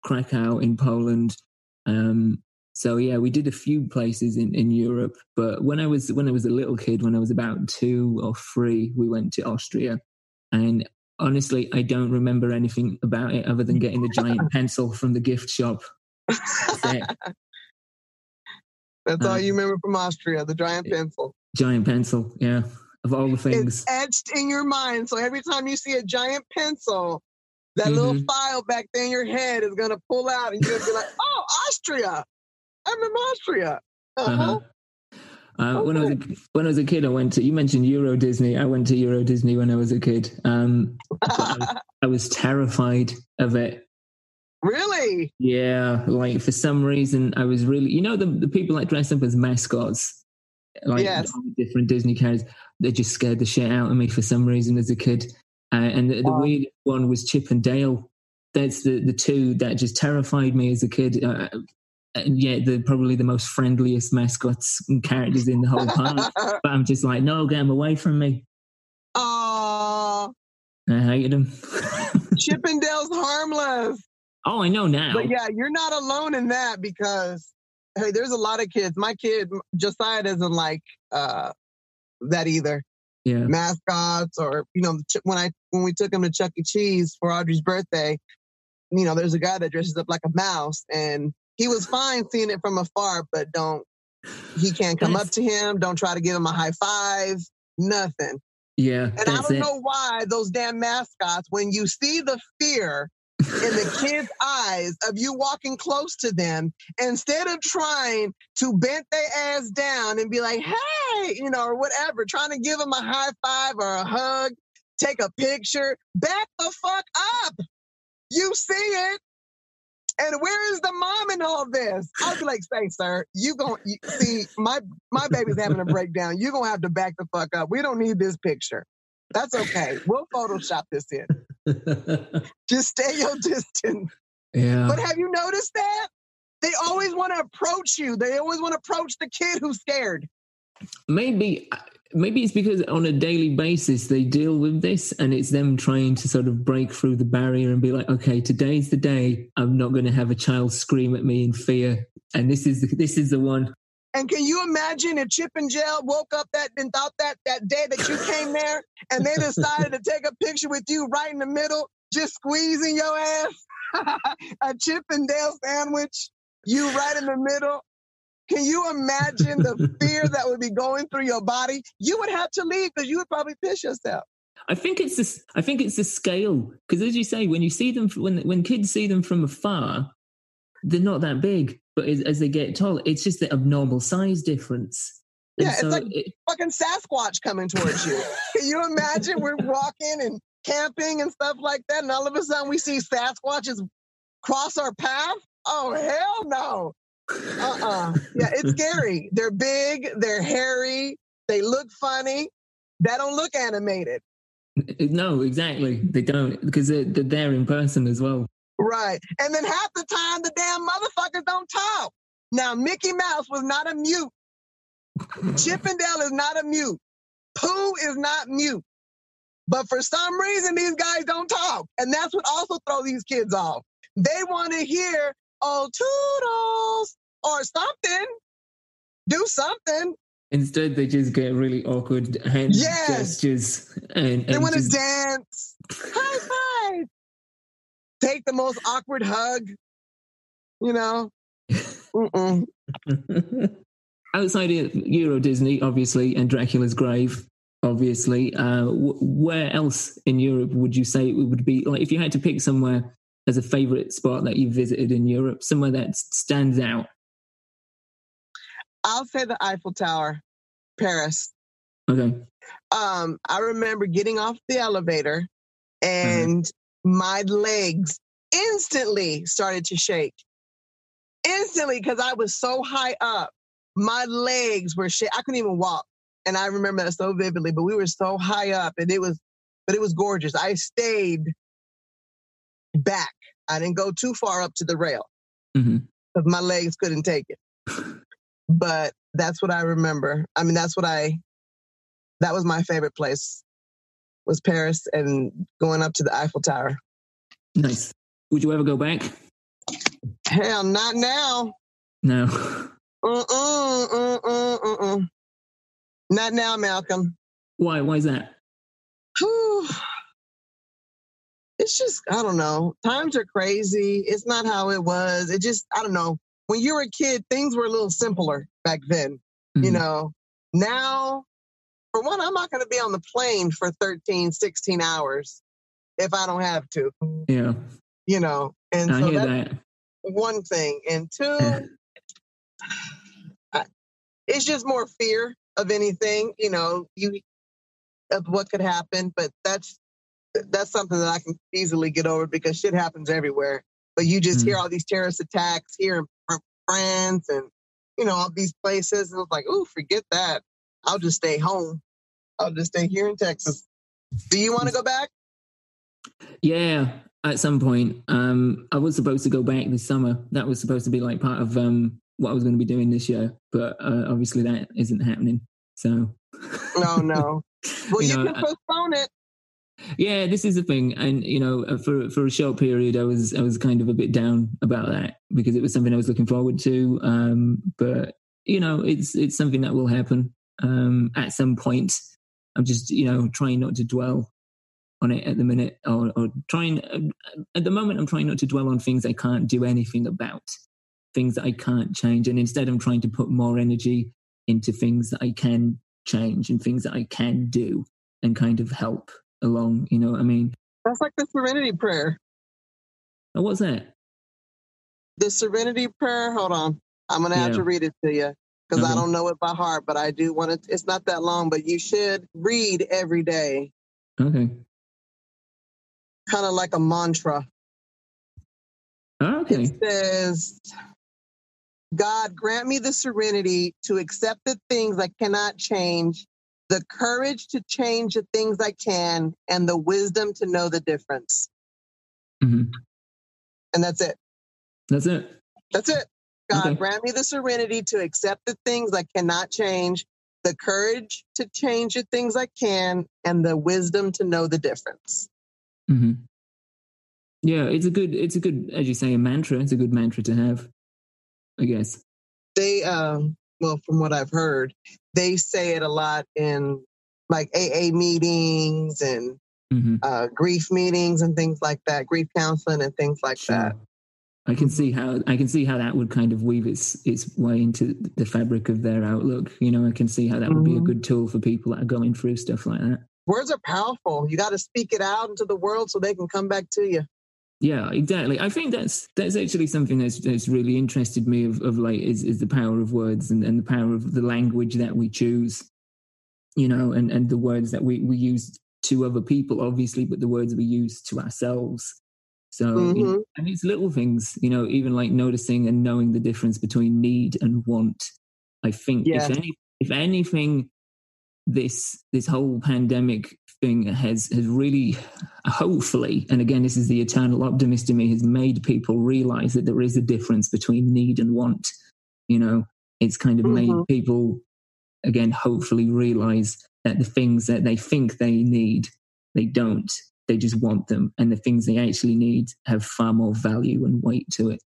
Krakow in Poland. Um, so yeah, we did a few places in, in Europe, but when I was when I was a little kid, when I was about two or three, we went to Austria, and honestly, I don't remember anything about it other than getting the giant pencil from the gift shop. That's it. That's uh, all you remember from Austria, the giant pencil. Giant pencil, yeah, of all the things. It's etched in your mind, so every time you see a giant pencil, that mm-hmm. little file back there in your head is going to pull out, and you're going to be like, oh, Austria! I'm in Austria. Uh-huh. Uh, okay. When I was a, when I was a kid, I went to. You mentioned Euro Disney. I went to Euro Disney when I was a kid. Um, I, was, I was terrified of it. Really? Yeah. Like for some reason, I was really. You know the the people that dress up as mascots, like yes. different Disney characters. They just scared the shit out of me for some reason as a kid. Uh, and the, the wow. weirdest one was Chip and Dale. That's the the two that just terrified me as a kid. Uh, And yet they're probably the most friendliest mascots and characters in the whole park. But I'm just like, no, get them away from me. Oh, I hated them. Chip and Dale's harmless. Oh, I know now. But yeah, you're not alone in that because, hey, there's a lot of kids. My kid, Josiah, doesn't like uh, that either. Yeah. Mascots or, you know, when I when we took him to Chuck E. Cheese for Audrey's birthday, you know, there's a guy that dresses up like a mouse and he was fine seeing it from afar, but don't, he can't come that's, up to him. Don't try to give him a high five, nothing. Yeah. And I don't it. know why those damn mascots, when you see the fear in the kids' eyes of you walking close to them, instead of trying to bend their ass down and be like, hey, you know, or whatever, trying to give them a high five or a hug, take a picture, back the fuck up. You see it. And where is the mom in all this? I'd be like, say, sir, you gonna you, see my my baby's having a breakdown. You're gonna have to back the fuck up. We don't need this picture. That's okay. We'll Photoshop this in. Just stay your distance. Yeah. But have you noticed that? They always want to approach you. They always want to approach the kid who's scared. Maybe maybe it's because on a daily basis they deal with this, and it's them trying to sort of break through the barrier and be like, okay, today's the day I'm not going to have a child scream at me in fear, and this is the, this is the one. And can you imagine if Chip and Jill woke up that and thought that that day that you came there and they decided to take a picture with you right in the middle, just squeezing your ass, a Chip and Dale sandwich, you right in the middle. Can you imagine the fear that would be going through your body? You would have to leave because you would probably piss yourself. I think it's the, I think it's the scale. Because as you say, when you see them, when when kids see them from afar, they're not that big. But as they get taller, it's just the abnormal size difference. And yeah, it's so like it... fucking Sasquatch coming towards you. Can you imagine we're walking and camping and stuff like that, and all of a sudden we see Sasquatches cross our path? Oh, hell no. Uh-uh. Yeah, it's scary. They're big. They're hairy. They look funny. They don't look animated. No, exactly. They don't, because they're, they're there in person as well. Right. And then half the time, the damn motherfuckers don't talk. Now, Mickey Mouse was not a mute. Chip and Dale is not a mute. Pooh is not mute. But for some reason, these guys don't talk. And that's what also throws these kids off. They want to hear, oh, toodles, or something. Do something. Instead, they just get really awkward hand yes. gestures. And, and they want to just... dance. High five. Take the most awkward hug, you know. Mm-mm. Outside of Euro Disney, obviously, and Dracula's Grave, obviously. Uh, w- where else in Europe would you say it would be? Like, if you had to pick somewhere as a favorite spot that you visited in Europe, somewhere that stands out. I'll say the Eiffel Tower, Paris. Okay. Um, I remember getting off the elevator and. Mm-hmm. My legs instantly started to shake. Instantly, because I was so high up. My legs were shaking. I couldn't even walk. And I remember that so vividly, but we were so high up, and it was, but it was gorgeous. I stayed back. I didn't go too far up to the rail mm-hmm. because my legs couldn't take it. But that's what I remember. I mean, that's what I, that was my favorite place. Was Paris and going up to the Eiffel Tower. Nice. Would you ever go back? Hell, not now. No. Mm-mm, mm-mm, mm-mm. Not now, Malcolm. Why? Why is that? Whew. It's just, I don't know. Times are crazy. It's not how it was. It just, I don't know. When you were a kid, things were a little simpler back then. Mm-hmm. You know, now... For one, I'm not going to be on the plane for thirteen, sixteen hours if I don't have to. Yeah. You know, and I so hear that's that. One thing. And two, yeah. I, it's just more fear of anything, you know, you of what could happen. But that's that's something that I can easily get over because shit happens everywhere. But you just mm. hear all these terrorist attacks here in France and, you know, all these places. And it's like, ooh, forget that. I'll just stay home. I'll just stay here in Texas. Do you want to go back? Yeah, at some point. Um, I was supposed to go back this summer. That was supposed to be like part of um, what I was going to be doing this year. But uh, obviously that isn't happening. So. No, no. Well, you, you know, can postpone it. Yeah, this is the thing. And, you know, for for a short period, I was I was kind of a bit down about that because it was something I was looking forward to. Um, but, you know, it's it's something that will happen. Um, at some point, I'm just, you know, trying not to dwell on it at the minute, or, or trying uh, at the moment, I'm trying not to dwell on things I can't do anything about, things that I can't change. And instead, I'm trying to put more energy into things that I can change and things that I can do and kind of help along, you know what I mean? That's like the serenity prayer. Oh, what's that? The Serenity Prayer. Hold on. I'm going to have yeah. to read it to you because okay. I don't know it by heart, but I do want it. It's not that long, but you should read every day. Okay. Kind of like a mantra. Okay. It says, God, grant me the serenity to accept the things I cannot change, the courage to change the things I can, and the wisdom to know the difference. Mm-hmm. And that's it. That's it. That's it. God, okay. grant me the serenity to accept the things I cannot change, the courage to change the things I can, and the wisdom to know the difference. Mm-hmm. Yeah, it's a good, it's a good, as you say, a mantra. It's a good mantra to have, I guess. They, um, well, from what I've heard, they say it a lot in like A A meetings and mm-hmm. uh, grief meetings and things like that, grief counseling and things like sure. that. I can see how I can see how that would kind of weave its its way into the fabric of their outlook. You know, I can see how that mm-hmm. would be a good tool for people that are going through stuff like that. Words are powerful. You got to speak it out into the world so they can come back to you. Yeah, exactly. I think that's that's actually something that's, that's really interested me of, of late is, is the power of words and, and the power of the language that we choose, you know, and, and the words that we, we use to other people, obviously, but the words we use to ourselves. So, mm-hmm. you know, and it's little things, you know, even like noticing and knowing the difference between need and want. I think yeah. if any, if anything, this this whole pandemic thing has has really, hopefully, and again, this is the eternal optimist in me, has made people realize that there is a difference between need and want. You know, it's kind of mm-hmm. made people, again, hopefully realize that the things that they think they need, they don't. They just want them, and the things they actually need have far more value and weight to it.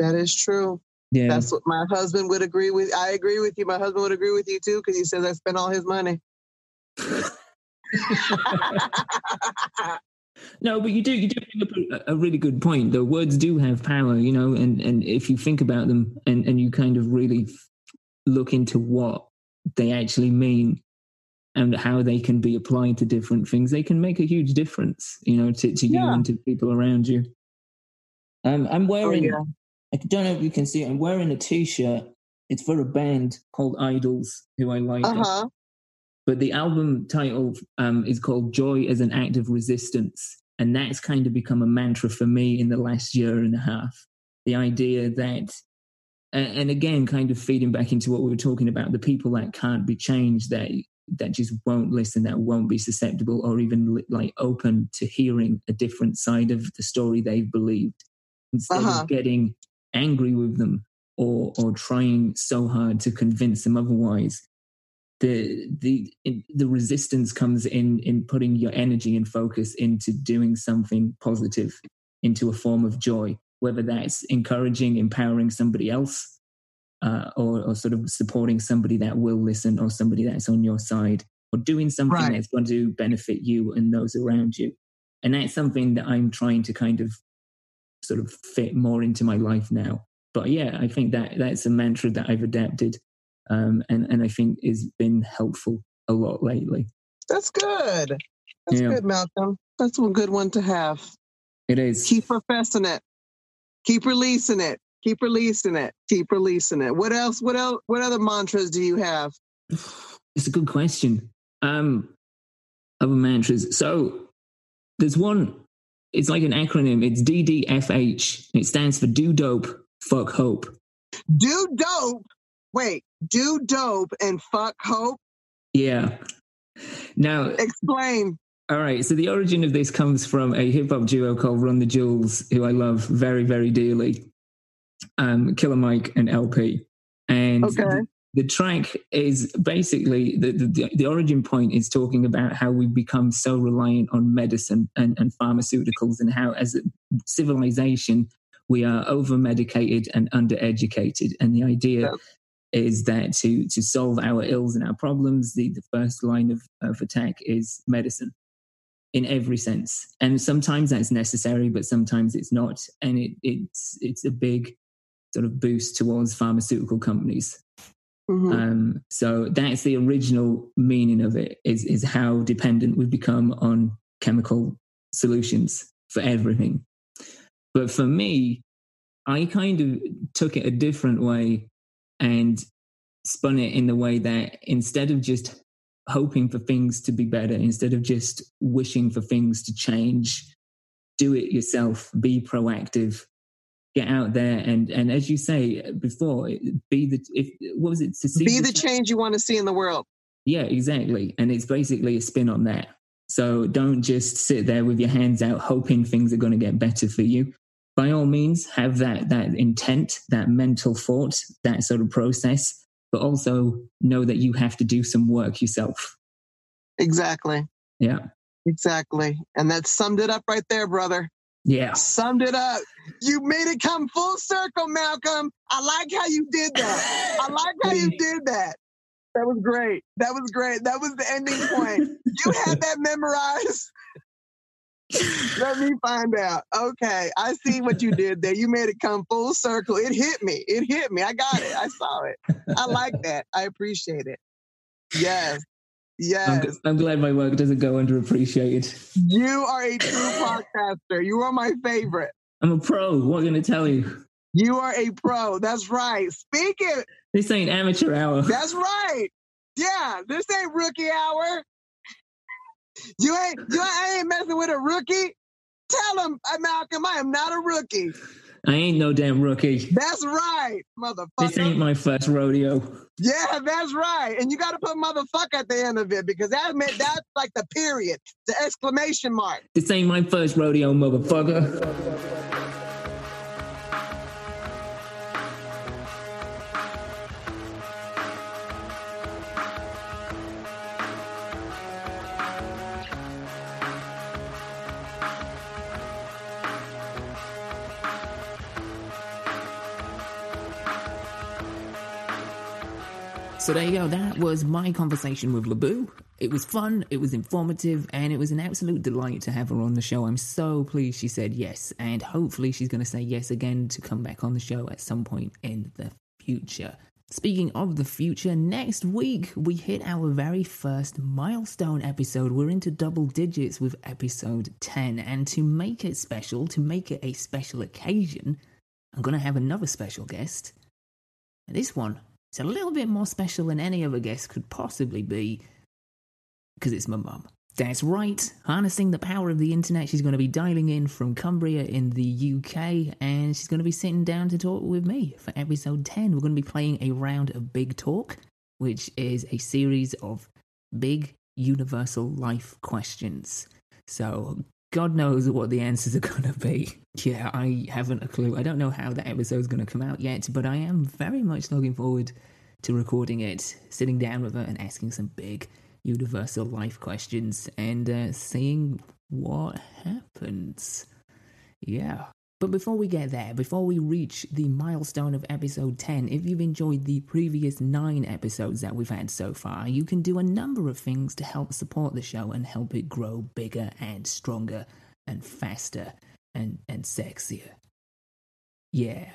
That is true. Yeah. That's what my husband would agree with. I agree with you. My husband would agree with you too, because he says I spend all his money. No, but you do. You do bring up a, a really good point. The words do have power, you know, and, and if you think about them and, and you kind of really look into what they actually mean and how they can be applied to different things, they can make a huge difference, you know, to, to yeah. you and to people around you. Um, I'm wearing... Oh, yeah. I don't know if you can see it. I'm wearing a T-shirt. It's for a band called Idols, who I like. Uh-huh. But the album title um, is called Joy as an Act of Resistance. And that's kind of become a mantra for me in the last year and a half. The idea that, and again, kind of feeding back into what we were talking about, the people that can't be changed, that, that just won't listen, that won't be susceptible or even like open to hearing a different side of the story they've believed. Instead uh-huh. of getting angry with them or or trying so hard to convince them otherwise, the the the resistance comes in in putting your energy and focus into doing something positive, into a form of joy, whether that's encouraging, empowering somebody else, uh, or, or sort of supporting somebody that will listen or somebody that's on your side, or doing something right. that's going to benefit you and those around you. And that's something that I'm trying to kind of sort of fit more into my life now. But yeah, I think that that's a mantra that I've adapted um, and, and I think has been helpful a lot lately. That's good. That's yeah. good, Malcolm. That's a good one to have. It is. Keep professing it. Keep releasing it. Keep releasing it. Keep releasing it. What else? What else? What other mantras do you have? It's a good question. Um, other mantras. So there's one. It's like an acronym. It's D D F H. It stands for do dope, fuck hope. Do dope? Wait, do dope and fuck hope? Yeah. Now... Explain. All right, so the origin of this comes from a hip-hop duo called Run the Jewels, who I love very, very dearly. Um, Killer Mike and El-P. And okay. the, the track is basically... The, the, the origin point is talking about how we become so reliant on medicine and, and pharmaceuticals, and how as a civilization we are over-medicated and under-educated. And the idea yeah. is that to, to solve our ills and our problems, the, the first line of, of attack is medicine in every sense. And sometimes that's necessary, but sometimes it's not. And it, it's it's a big sort of boost towards pharmaceutical companies. Mm-hmm. Um, so that's the original meaning of it, is, is how dependent we've become on chemical solutions for everything. But for me, I kind of took it a different way and spun it in the way that instead of just hoping for things to be better, instead of just wishing for things to change, do it yourself, be proactive, get out there. And, and as you say before, be the, if what was it? To see be the change you want to see in the world. Yeah, exactly. And it's basically a spin on that. So don't just sit there with your hands out, hoping things are going to get better for you. By all means, have that that intent, that mental thought, that sort of process, but also know that you have to do some work yourself. Exactly. Yeah. Exactly. And that summed it up right there, brother. Yeah. Summed it up. You made it come full circle, Malcolm. I like how you did that. I like how you did that. That was great. That was great. That was the ending point. You had that memorized. Let me find out. Okay, I see what you did there. You made it come full circle. It hit me. It hit me. I got it. I saw it. I like that. I appreciate it. Yes. Yes. I'm, g- I'm glad my work doesn't go underappreciated. You are a true podcaster. You are my favorite. I'm a pro. What can I tell you? You are a pro. That's right. Speak it. This ain't amateur hour. That's right. Yeah, this ain't rookie hour. You ain't, you ain't messing with a rookie. Tell him, Malcolm, I am not a rookie. I ain't no damn rookie. That's right, motherfucker. This ain't my first rodeo. Yeah, that's right. And you got to put motherfucker at the end of it because that meant that's like the period, the exclamation mark. This ain't my first rodeo, motherfucker. So there you go, that was my conversation with Labou. It was fun, it was informative, and it was an absolute delight to have her on the show. I'm so pleased she said yes, and hopefully she's going to say yes again to come back on the show at some point in the future. Speaking of the future, next week we hit our very first milestone episode. We're into double digits with episode ten, and to make it special, to make it a special occasion, I'm going to have another special guest. And this one... it's a little bit more special than any other guest could possibly be, because it's my mum. That's right, harnessing the power of the internet, she's going to be dialing in from Cumbria in the U K, and she's going to be sitting down to talk with me for episode ten. We're going to be playing a round of Big Talk, which is a series of big universal life questions. So God knows what the answers are going to be. Yeah, I haven't a clue. I don't know how the episode's going to come out yet, but I am very much looking forward to recording it, sitting down with her and asking some big universal life questions and uh, seeing what happens. Yeah. But before we get there, before we reach the milestone of episode ten, if you've enjoyed the previous nine episodes that we've had so far, you can do a number of things to help support the show and help it grow bigger and stronger and faster and, and sexier. Yeah.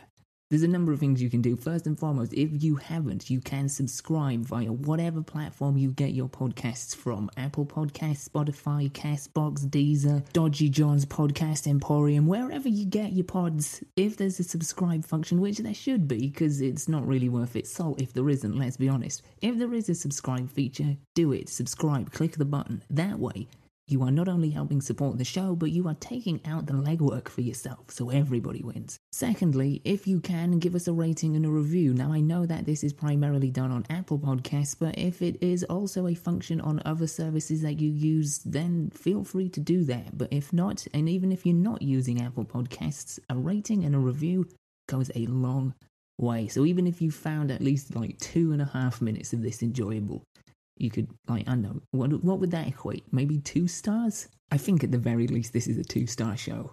There's a number of things you can do. First and foremost, if you haven't, you can subscribe via whatever platform you get your podcasts from. Apple Podcasts, Spotify, Castbox, Deezer, Dodgy John's Podcast Emporium, wherever you get your pods. If there's a subscribe function, which there should be, because it's not really worth its salt if there isn't, let's be honest. If there is a subscribe feature, do it. Subscribe, click the button. That way, you are not only helping support the show, but you are taking out the legwork for yourself, so everybody wins. Secondly, if you can, give us a rating and a review. Now, I know that this is primarily done on Apple Podcasts, but if it is also a function on other services that you use, then feel free to do that. But if not, and even if you're not using Apple Podcasts, a rating and a review goes a long way. So even if you found at least like two and a half minutes of this enjoyable, you could, like, I don't know, what, what would that equate? Maybe two stars? I think at the very least this is a two-star show.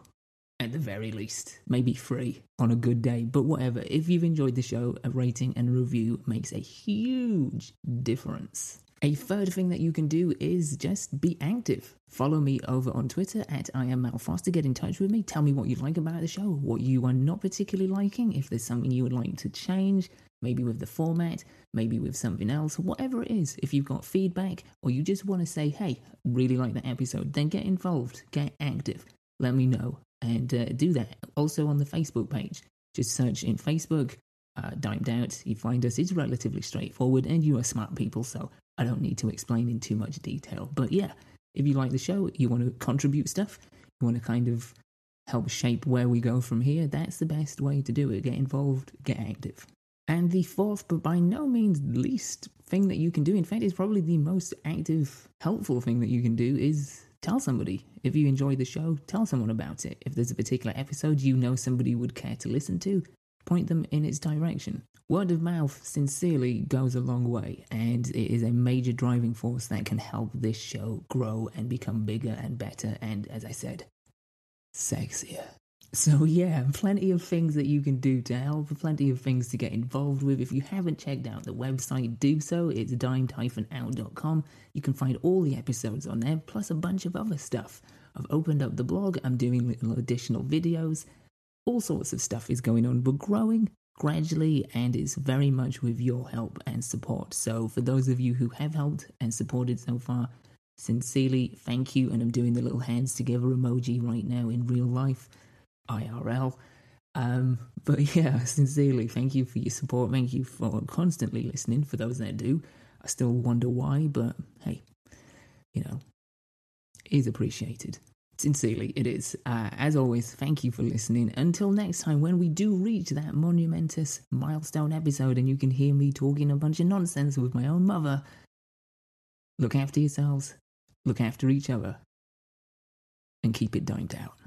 At the very least. Maybe three on a good day. But whatever, if you've enjoyed the show, a rating and a review makes a huge difference. A third thing that you can do is just be active. Follow me over on Twitter at I am Mal Foster. Get in touch with me. Tell me what you like about the show, what you are not particularly liking, if there's something you would like to change, maybe with the format, maybe with something else, whatever it is. If you've got feedback or you just want to say, hey, really like that episode, then get involved, get active. Let me know. and uh, do that. Also on the Facebook page, just search in Facebook, uh, Dimed Out. You find us. It's relatively straightforward, and you are smart people, so I don't need to explain in too much detail. But yeah, if you like the show, you want to contribute stuff, you want to kind of help shape where we go from here, that's the best way to do it. Get involved, get active. And the fourth, but by no means least thing that you can do, in fact, is probably the most active, helpful thing that you can do, is tell somebody. If you enjoy the show, tell someone about it. If there's a particular episode you know somebody would care to listen to, point them in its direction. Word of mouth sincerely goes a long way, and it is a major driving force that can help this show grow and become bigger and better, and, as I said, sexier. So yeah, plenty of things that you can do to help, plenty of things to get involved with. If you haven't checked out the website, do so. It's dimed dash out dot com. You can find all the episodes on there, plus a bunch of other stuff. I've opened up the blog, I'm doing little additional videos. All sorts of stuff is going on. We're growing gradually, and it's very much with your help and support. So for those of you who have helped and supported so far, sincerely, thank you. And I'm doing the little hands together emoji right now in real life, I R L. Um, but yeah, sincerely, thank you for your support. Thank you for constantly listening, for those that do. I still wonder why, but hey, you know, it is appreciated. Sincerely, it is. Uh, as always, thank you for listening. Until next time, when we do reach that monumentous milestone episode and you can hear me talking a bunch of nonsense with my own mother, look after yourselves. Look after each other, and keep it dimed out.